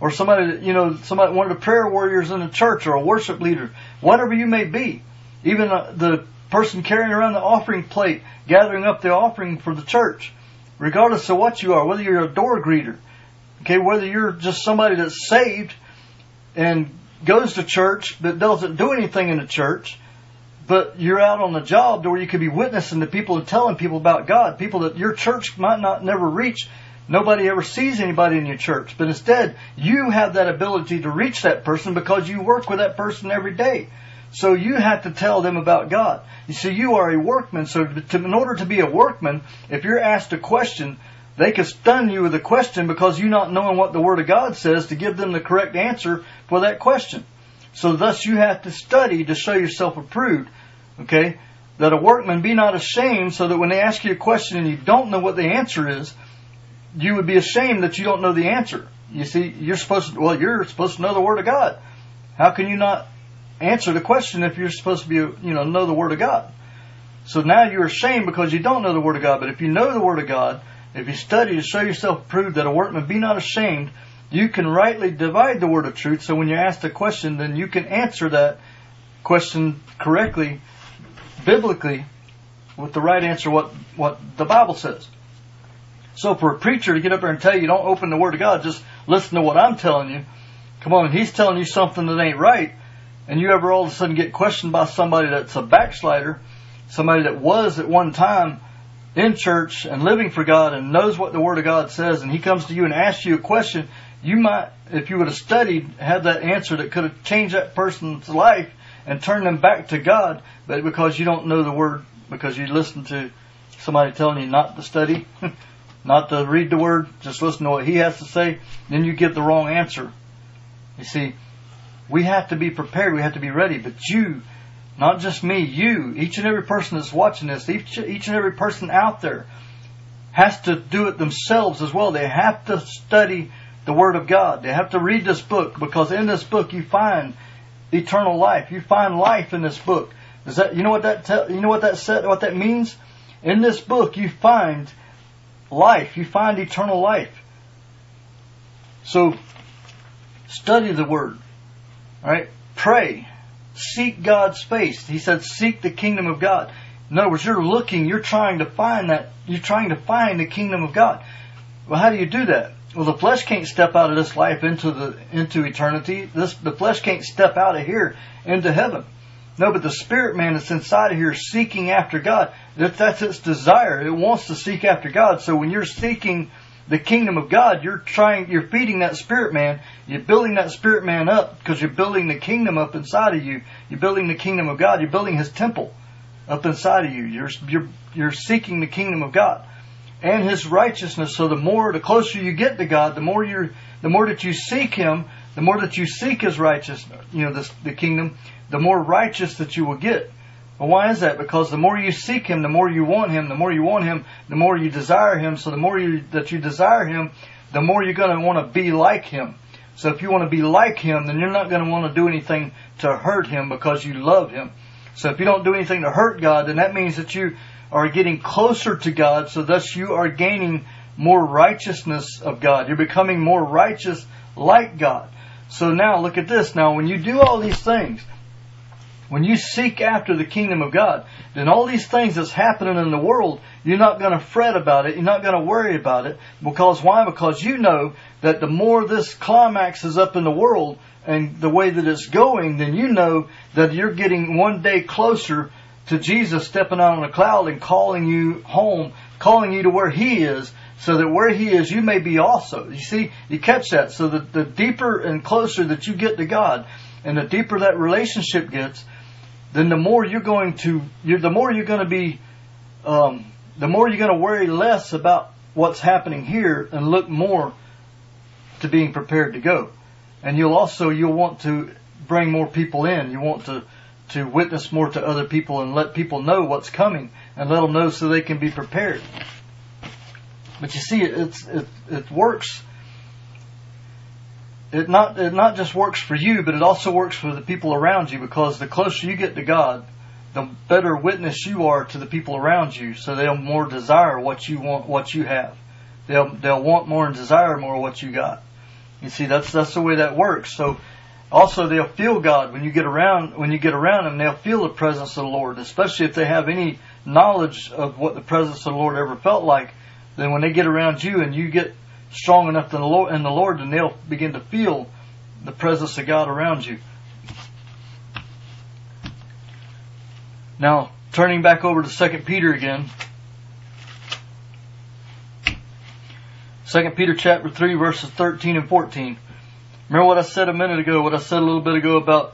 or somebody, you know, somebody, one of the prayer warriors in the church, or a worship leader, whatever you may be, even the person carrying around the offering plate, gathering up the offering for the church, regardless of what you are, whether you're a door greeter, okay, whether you're just somebody that's saved and goes to church but doesn't do anything in the church, but you're out on the job where you could be witnessing to people and telling people about God, people that your church might not never reach. Nobody ever sees anybody in your church. But instead, you have that ability to reach that person because you work with that person every day. So you have to tell them about God. You see, you are a workman. So to, in order to be a workman, if you're asked a question, they could stun you with a question because you not knowing what the Word of God says to give them the correct answer for that question. So thus you have to study to show yourself approved. Okay? That a workman be not ashamed, so that when they ask you a question and you don't know what the answer is, you would be ashamed that you don't know the answer. You see, you're supposed to, well, you're supposed to know the Word of God. How can you not answer the question if you're supposed to be, you know, know the Word of God? So now you're ashamed because you don't know the Word of God. But if you know the Word of God, if you study to show yourself approved, that a workman be not ashamed, you can rightly divide the Word of truth. So when you're asked a question, then you can answer that question correctly, biblically, with the right answer, what, what the Bible says. So for a preacher to get up there and tell you, don't open the Word of God, just listen to what I'm telling you. Come on, he's telling you something that ain't right. And you ever all of a sudden get questioned by somebody that's a backslider, somebody that was at one time in church and living for God and knows what the Word of God says, and he comes to you and asks you a question, you might, if you would have studied, had that answer that could have changed that person's life and turned them back to God. But because you don't know the Word, because you listen to somebody telling you not to study, not to read the Word, just listen to what he has to say, then you give the wrong answer. You see, we have to be prepared. We have to be ready. But you, not just me, you, each and every person that's watching this, each, each and every person out there, has to do it themselves as well. They have to study the Word of God. They have to read this book, because in this book you find eternal life. You find life in this book. Is that you know what that te- you know what that said, what that means? In this book you find life. You find eternal life. So study the Word. All right, pray, seek God's face. He said, "Seek the kingdom of God." In other words, you're looking, you're trying to find that, you're trying to find the kingdom of God. Well, how do you do that? Well, the flesh can't step out of this life into the into eternity. This the flesh can't step out of here into heaven. No, but the spirit man that's inside of here is seeking after God. That, that's its desire. It wants to seek after God. So when you're seeking the kingdom of God, you're trying, you're feeding that spirit man. You're building that spirit man up, because you're building the kingdom up inside of you. You're building the kingdom of God. You're building His temple up inside of you. You're you're you're seeking the kingdom of God and His righteousness. So the more, the closer you get to God, the more you, the more that you seek Him, the more that you seek His righteousness, you know, the, the kingdom, the more righteous that you will get. Well, why is that? Because the more you seek Him, the more you want Him, the more you want Him, the more you desire Him. So the more you, that you desire Him, the more you're going to want to be like Him. So if you want to be like Him, then you're not going to want to do anything to hurt Him, because you love Him. So if you don't do anything to hurt God, then that means that you are getting closer to God, so thus you are gaining more righteousness of God. You're becoming more righteous like God. So now look at this. Now when you do all these things, when you seek after the kingdom of God, then all these things that's happening in the world, you're not going to fret about it. You're not going to worry about it. Because why? Because you know that the more this climax is up in the world and the way that it's going, then you know that you're getting one day closer to Jesus stepping out on a cloud and calling you home, calling you to where He is, so that where He is, you may be also. You see, you catch that. So that the deeper and closer that you get to God, and the deeper that relationship gets, then the more you're going to, you're, the more you're going to be, um, the more you're going to worry less about what's happening here and look more to being prepared to go. And you'll also, you'll want to bring more people in. You want to, to witness more to other people and let people know what's coming and let them know so they can be prepared. But you see, it's, it, it works. It not, it not just works for you, but it also works for the people around you, because the closer you get to God, the better witness you are to the people around you. So they'll more desire what you want, what you have. They'll, they'll want more and desire more what you got. You see, that's that's the way that works. So, also they'll feel God when you get around when you get around them. They'll feel the presence of the Lord, especially if they have any knowledge of what the presence of the Lord ever felt like. Then when they get around you and you get strong enough in the Lord, in the Lord, then they'll begin to feel the presence of God around you. Now, turning back over to Second Peter again. Second Peter chapter three, verses thirteen and fourteen. Remember what I said a minute ago, what I said a little bit ago about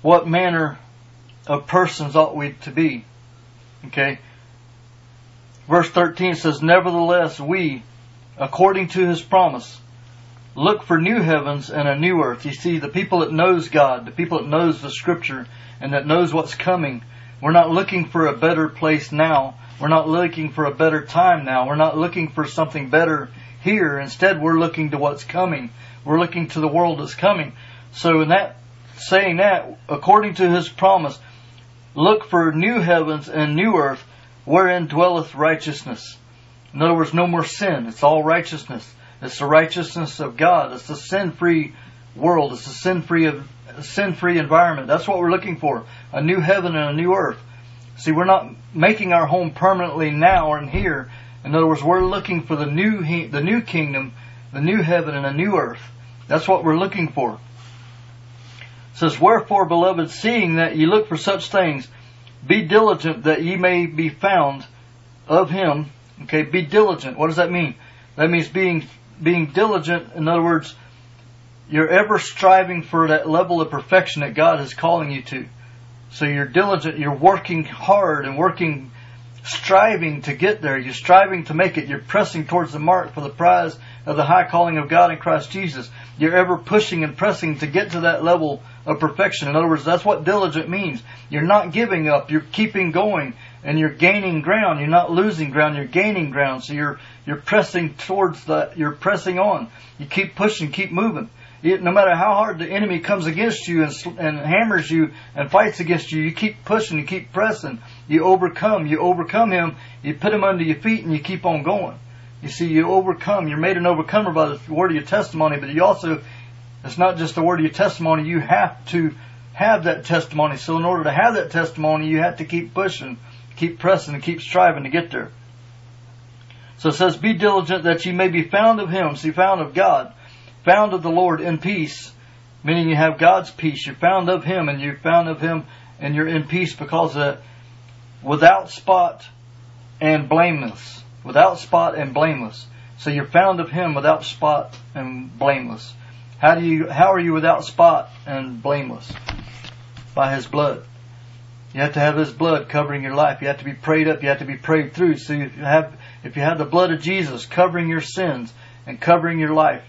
what manner of persons ought we to be. Okay? Verse thirteen says, "Nevertheless, we, according to His promise, look for new heavens and a new earth." You see, the people that knows God, the people that knows the Scripture, and that knows what's coming, we're not looking for a better place now. We're not looking for a better time now. We're not looking for something better here. Instead, we're looking to what's coming. We're looking to the world that's coming. So in that, saying that, according to His promise, look for new heavens and new earth, wherein dwelleth righteousness. In other words, no more sin. It's all righteousness. It's the righteousness of God. It's the sin-free world. It's the sin-free, sin-free environment. That's what we're looking for. A new heaven and a new earth. See, we're not making our home permanently now and here. In other words, we're looking for the new he- the new kingdom, the new heaven, and a new earth. That's what we're looking for. It says, "Wherefore, beloved, seeing that ye look for such things, be diligent that ye may be found of Him." Okay, be diligent. What does that mean? That means being being diligent, in other words, you're ever striving for that level of perfection that God is calling you to. So you're diligent, you're working hard and working, striving to get there. You're striving to make it. You're pressing towards the mark for the prize of the high calling of God in Christ Jesus. You're ever pushing and pressing to get to that level of perfection. In other words, that's what diligent means. You're not giving up. You're keeping going and you're gaining ground. You're not losing ground. You're gaining ground. So you're you're pressing towards the. You're pressing on. You keep pushing. Keep moving. It, no matter how hard the enemy comes against you and, and hammers you and fights against you, you keep pushing, you keep pressing. You overcome, you overcome him, you put him under your feet and you keep on going. You see, you overcome, you're made an overcomer by the word of your testimony, but you also, it's not just the word of your testimony, you have to have that testimony. So in order to have that testimony, you have to keep pushing, keep pressing, and keep striving to get there. So it says, be diligent that you may be found of him, see, found of God. Found of the Lord in peace, meaning you have God's peace. You're found of Him, and you're found of Him, and you're in peace because of that. Without spot and blameless. Without spot and blameless. So you're found of Him without spot and blameless. How do you? How are you without spot and blameless? By His blood. You have to have His blood covering your life. You have to be prayed up. You have to be prayed through. So if you have, if you have the blood of Jesus covering your sins and covering your life,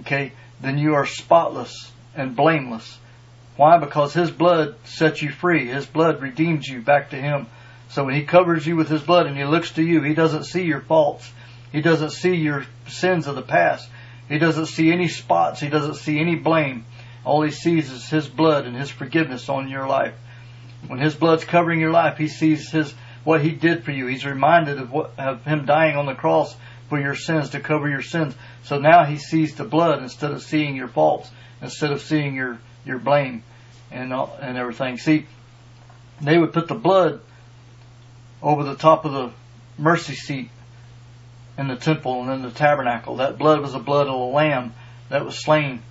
okay, then you are spotless and blameless. Why? Because His blood sets you free. His blood redeems you back to Him. So when He covers you with His blood and He looks to you, He doesn't see your faults. He doesn't see your sins of the past. He doesn't see any spots. He doesn't see any blame. All He sees is His blood and His forgiveness on your life. When His blood's covering your life, He sees His what He did for you. He's reminded of, what, of Him dying on the cross for your sins, to cover your sins. So now He sees the blood instead of seeing your faults, instead of seeing your, your blame and all, and everything. See, they would put the blood over the top of the mercy seat in the temple and in the tabernacle. That blood was the blood of a lamb that was slain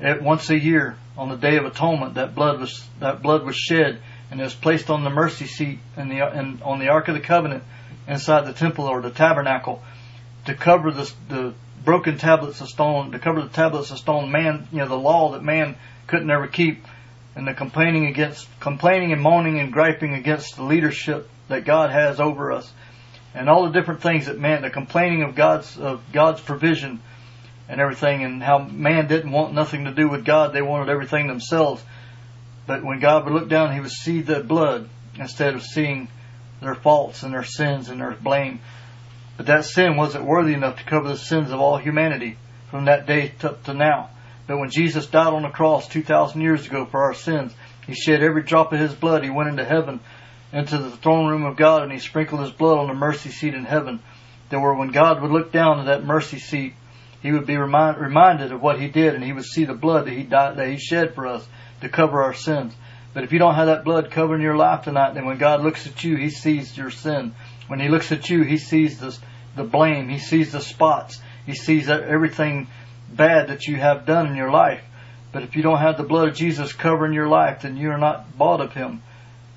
at once a year on the Day of Atonement. That blood was that blood was shed and it was placed on the mercy seat in the in, on the Ark of the Covenant inside the temple or the tabernacle, to cover the, the broken tablets of stone, to cover the tablets of stone, man, you know, the law that man couldn't ever keep, and the complaining against, complaining and moaning and griping against the leadership that God has over us, and all the different things that man, the complaining of God's, of God's provision and everything, and how man didn't want nothing to do with God. They wanted everything themselves. But when God would look down, He would see the blood instead of seeing their faults and their sins and their blame. But that sin wasn't worthy enough to cover the sins of all humanity from that day up to now. But when Jesus died on the cross two thousand years ago for our sins, He shed every drop of His blood. He went into heaven, into the throne room of God, and He sprinkled His blood on the mercy seat in heaven. That where when God would look down at that mercy seat, He would be remind, reminded of what He did, and He would see the blood that He died, that He shed for us to cover our sins. But if you don't have that blood covering your life tonight, then when God looks at you, He sees your sin. When He looks at you, He sees the, the blame. He sees the spots. He sees everything bad that you have done in your life. But if you don't have the blood of Jesus covering your life, then you are not bought of Him.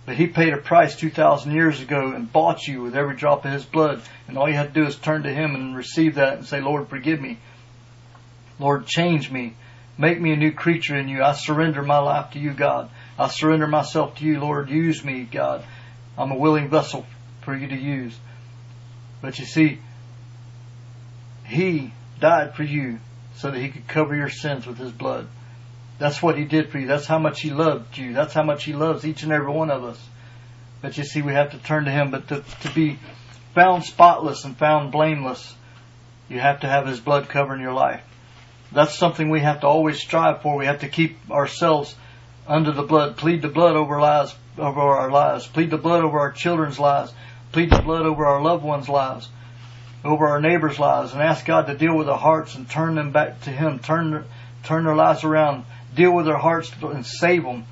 But He paid a price two thousand years ago and bought you with every drop of His blood. And all you have to do is turn to Him and receive that and say, Lord, forgive me. Lord, change me. Make me a new creature in You. I surrender my life to You, God. I surrender myself to You, Lord. Use me, God. I'm a willing vessel for You to use. But you see, He died for you so that He could cover your sins with His blood. That's what He did for you. That's how much He loved you. That's how much He loves each and every one of us. But you see, we have to turn to Him. But to, to be found spotless and found blameless, you have to have His blood covering your life. That's something we have to always strive for. We have to keep ourselves under the blood, plead the blood over lives, over our lives, plead the blood over our children's lives, plead the blood over our loved ones' lives, over our neighbors' lives, and ask God to deal with their hearts and turn them back to Him. Turn their, turn their lives around. Deal with their hearts and save them.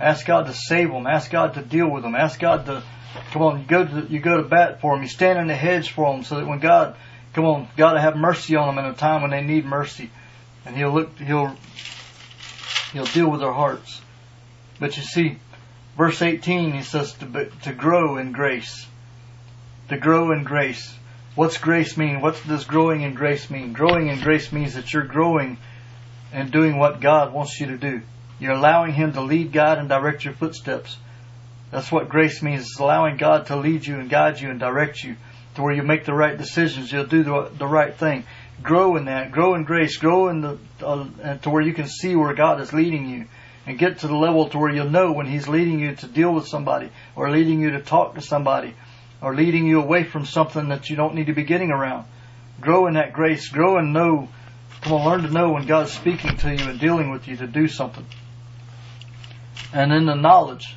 Ask God to save them. Ask God to deal with them. Ask God to, come on, you go to, you go to bat for them. You stand in the hedge for them so that when God, come on, God will have mercy on them in a time when they need mercy. And He'll look, He'll, He'll deal with their hearts. But you see, verse eighteen, He says to, to grow in grace. To grow in grace. What's grace mean? What does growing in grace mean? Growing in grace means that you're growing and doing what God wants you to do. You're allowing Him to lead, guide, and direct your footsteps. That's what grace means. It's allowing God to lead you and guide you and direct you to where you make the right decisions. You'll do the, the right thing. Grow in that. Grow in grace. Grow in the uh, to where you can see where God is leading you. And get to the level to where you'll know when He's leading you to deal with somebody, or leading you to talk to somebody, or leading you away from something that you don't need to be getting around. Grow in that grace. Grow and know. Come on, learn to know when God's speaking to you and dealing with you to do something. And in the knowledge.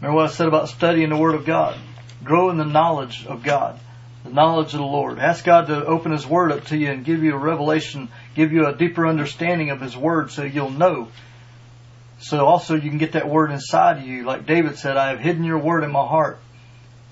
Remember what I said about studying the Word of God. Grow in the knowledge of God. The knowledge of the Lord. Ask God to open His Word up to you and give you a revelation, give you a deeper understanding of His Word so you'll know. So also you can get that Word inside of you. Like David said, I have hidden your Word in my heart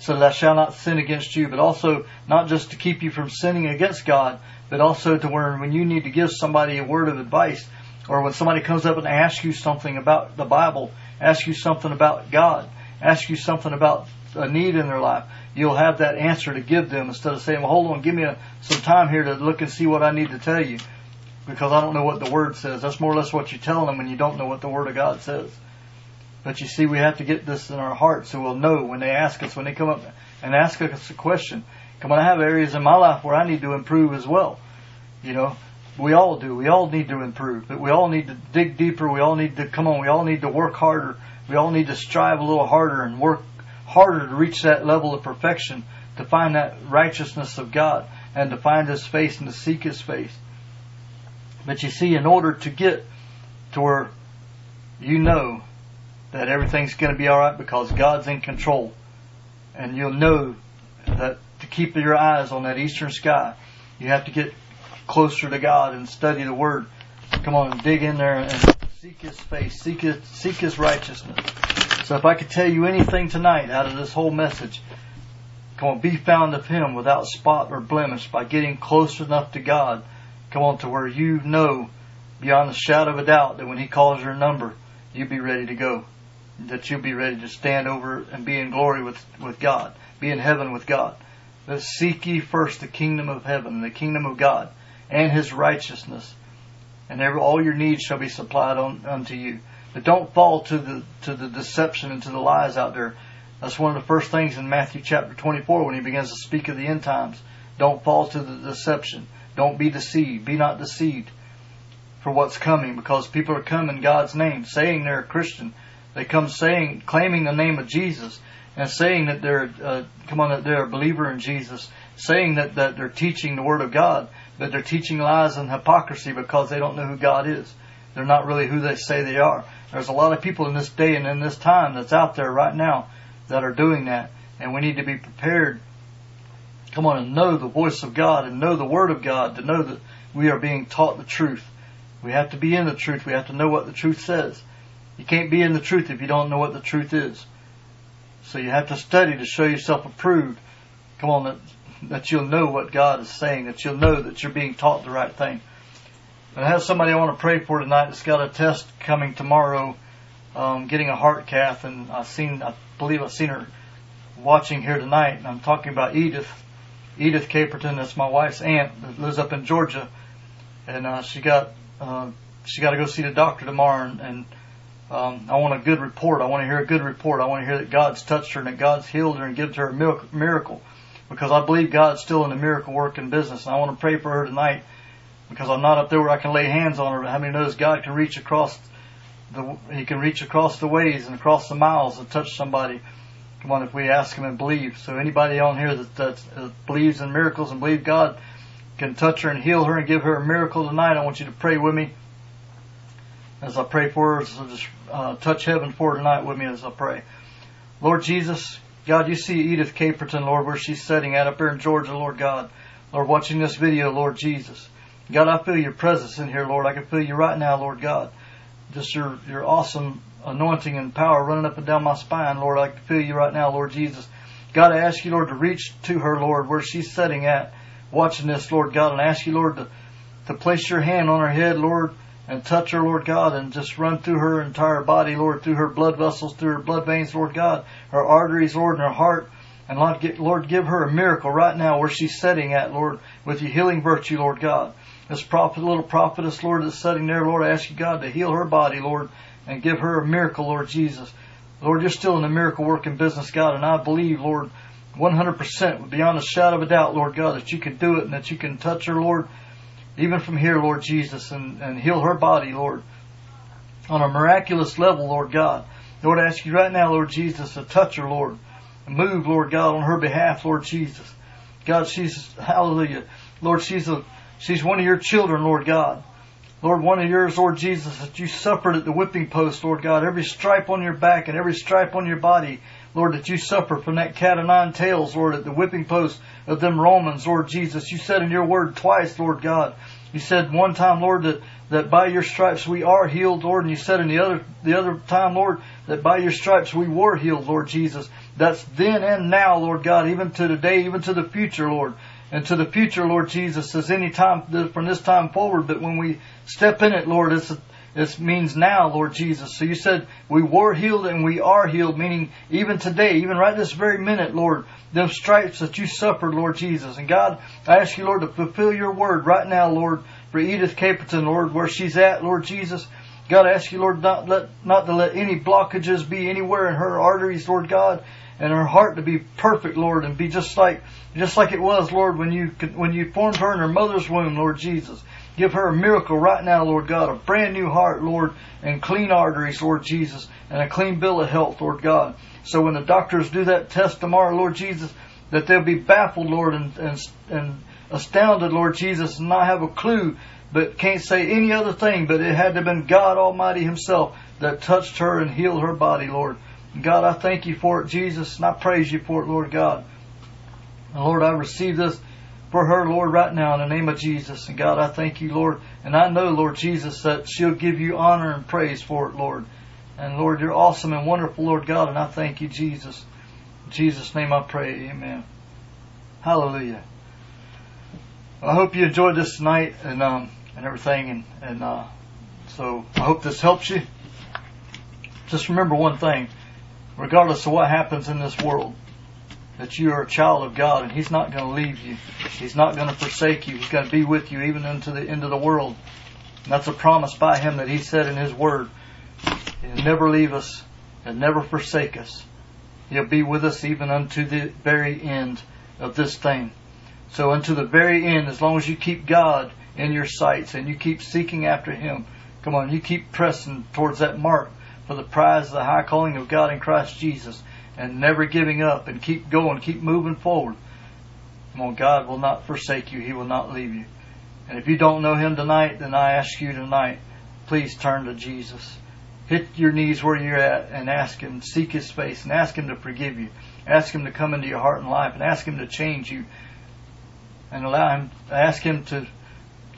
so that I shall not sin against you. But also not just to keep you from sinning against God, but also to where when you need to give somebody a word of advice, or when somebody comes up and asks you something about the Bible, ask you something about God, ask you something about a need in their life, you'll have that answer to give them instead of saying, well, hold on, give me a, some time here to look and see what I need to tell you because I don't know what the Word says. That's more or less what you tell them when you don't know what the Word of God says. But you see, we have to get this in our heart so we'll know when they ask us, when they come up and ask us a question. Come on, I have areas in my life where I need to improve as well. You know, we all do. We all need to improve. But we all need to dig deeper. We all need to, come on, we all need to work harder. We all need to strive a little harder and work harder to reach that level of perfection, to find that righteousness of God and to find His face and to seek His face. But you see, in order to get to where you know that everything's going to be all right because God's in control, and you'll know that to keep your eyes on that eastern sky, you have to get closer to God and study the Word. Come on, dig in there and seek His face, seek His, seek His righteousness. So if I could tell you anything tonight out of this whole message, come on, be found of Him without spot or blemish by getting close enough to God. Come on, to where you know beyond a shadow of a doubt that when He calls your number, you'll be ready to go. That you'll be ready to stand over and be in glory with, with God. Be in heaven with God. But seek ye first the kingdom of heaven, the kingdom of God, and His righteousness. And every, all your needs shall be supplied on, unto you. But don't fall to the to the deception and to the lies out there. That's one of the first things in Matthew chapter twenty-four when He begins to speak of the end times. Don't fall to the deception. Don't be deceived. Be not deceived for what's coming, because people are coming in God's name, saying they're a Christian. They come saying, claiming the name of Jesus, and saying that they're uh, come on, that they're a believer in Jesus, saying that, that they're teaching the Word of God, but they're teaching lies and hypocrisy because they don't know who God is. They're not really who they say they are. There's a lot of people in this day and in this time that's out there right now that are doing that, and we need to be prepared. Come on, and know the voice of God and know the Word of God, to know that we are being taught the truth. We have to be in the truth. We have to know what the truth says. You can't be in the truth if you don't know what the truth is. So you have to study to show yourself approved. Come on, that, that you'll know what God is saying, that you'll know that you're being taught the right thing. And I have somebody I want to pray for tonight that's got a test coming tomorrow, um, getting a heart cath, and I've seen, I believe I've seen her watching here tonight, and I'm talking about Edith, Edith Caperton. That's my wife's aunt that lives up in Georgia, and uh, she got uh, she got to go see the doctor tomorrow, and, and Um, I want a good report. I want to hear a good report. I want to hear that God's touched her and that God's healed her and gives her a miracle, because I believe God's still in the miracle working business. And I want to pray for her tonight, because I'm not up there where I can lay hands on her. But how many knows God can reach across the He can reach across the ways and across the miles and touch somebody? Come on, if we ask Him and believe. So anybody on here that, that uh, believes in miracles and believe God can touch her and heal her and give her a miracle tonight, I want you to pray with me. As I pray for her, so just uh, touch heaven for her tonight with me as I pray. Lord Jesus, God, you see Edith Caperton, Lord, where she's sitting at up here in Georgia, Lord God. Lord, watching this video, Lord Jesus. God, I feel your presence in here, Lord. I can feel you right now, Lord God. Just your, your awesome anointing and power running up and down my spine, Lord. I can feel you right now, Lord Jesus. God, I ask you, Lord, to reach to her, Lord, where she's sitting at, watching this, Lord God. And I ask you, Lord, to, to place your hand on her head, Lord, and touch her, Lord God, and just run through her entire body, Lord, through her blood vessels, through her blood veins, Lord God, her arteries, Lord, and her heart. And Lord, get, Lord, give her a miracle right now where she's sitting at, Lord, with your healing virtue, Lord God. This prophet, little prophetess, Lord, that's sitting there, Lord, I ask you, God, to heal her body, Lord, and give her a miracle, Lord Jesus. Lord, you're still in the miracle working business, God, and I believe, Lord, one hundred percent, beyond a shadow of a doubt, Lord God, that you can do it and that you can touch her, Lord, even from here, Lord Jesus, and, and heal her body, Lord, on a miraculous level, Lord God. Lord, I ask you right now, Lord Jesus, to touch her, Lord, and move, Lord God, on her behalf, Lord Jesus. God, she's, hallelujah, Lord, she's a, she's one of your children, Lord God. Lord, one of yours, Lord Jesus, that you suffered at the whipping post, Lord God, every stripe on your back and every stripe on your body, Lord, that you suffered from that cat of nine tails, Lord, at the whipping post of them Romans, Lord Jesus. You said in your word twice, Lord God. You said one time, Lord, that, that by your stripes we are healed, Lord. And you said in the other the other time, Lord, that by your stripes we were healed, Lord Jesus. That's then and now, Lord God, even to today, even to the future, Lord. And to the future, Lord Jesus, is any time from this time forward. But when we step in it, Lord, it's a, it means now, Lord Jesus. So you said we were healed and we are healed, meaning even today, even right this very minute, Lord, them stripes that you suffered, Lord Jesus. And God, I ask you, Lord, to fulfill your word right now, Lord, for Edith Caperton, Lord, where she's at, Lord Jesus. God, I ask you, Lord, not, let, not to let any blockages be anywhere in her arteries, Lord God, and her heart to be perfect, Lord, and be just like just like it was, Lord, when you when you formed her in her mother's womb, Lord Jesus. Give her a miracle right now, Lord God, a brand new heart, Lord, and clean arteries, Lord Jesus, and a clean bill of health, Lord God. So when the doctors do that test tomorrow, Lord Jesus, that they'll be baffled, Lord, and and, and astounded, Lord Jesus, and not have a clue, but can't say any other thing, but it had to have been God Almighty Himself that touched her and healed her body, Lord. God, I thank you for it, Jesus, and I praise you for it, Lord God. And Lord, I receive this for her, Lord, right now in the name of Jesus. And God, I thank you, Lord. And I know, Lord Jesus, that she'll give you honor and praise for it, Lord. And Lord, you're awesome and wonderful, Lord God, and I thank you, Jesus. In Jesus' name I pray, amen. Hallelujah. Well, I hope you enjoyed this tonight and um and everything. And, and uh, so I hope this helps you. Just remember one thing. Regardless of what happens in this world, that you are a child of God and He's not going to leave you. He's not going to forsake you. He's going to be with you even into the end of the world. And that's a promise by Him that He said in His Word. He'll never leave us and never forsake us. He'll be with us even unto the very end of this thing. So unto the very end, as long as you keep God in your sights and you keep seeking after Him, come on, you keep pressing towards that mark for the prize of the high calling of God in Christ Jesus, and never giving up, and keep going, keep moving forward. Come on, God will not forsake you. He will not leave you. And if you don't know Him tonight, then I ask you tonight, please turn to Jesus. Hit your knees where you're at and ask Him, seek His face, and ask Him to forgive you. Ask Him to come into your heart and life, and ask Him to change you, and allow Him, ask Him to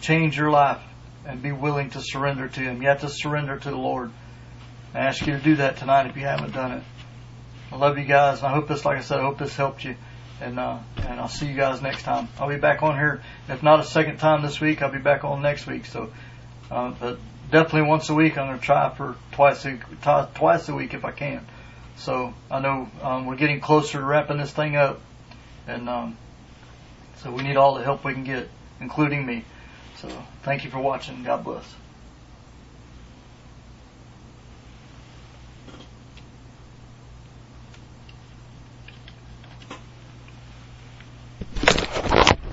change your life, and be willing to surrender to Him. You have to surrender to the Lord. I ask you to do that tonight if you haven't done it. I love you guys, and I hope this, like I said, I hope this helped you. And uh, and I'll see you guys next time. I'll be back on here, if not a second time this week, I'll be back on next week. So, uh, but definitely once a week. I'm going to try for twice a t- twice a week if I can. So I know um, we're getting closer to wrapping this thing up, and um, so we need all the help we can get, including me. So thank you for watching. God bless.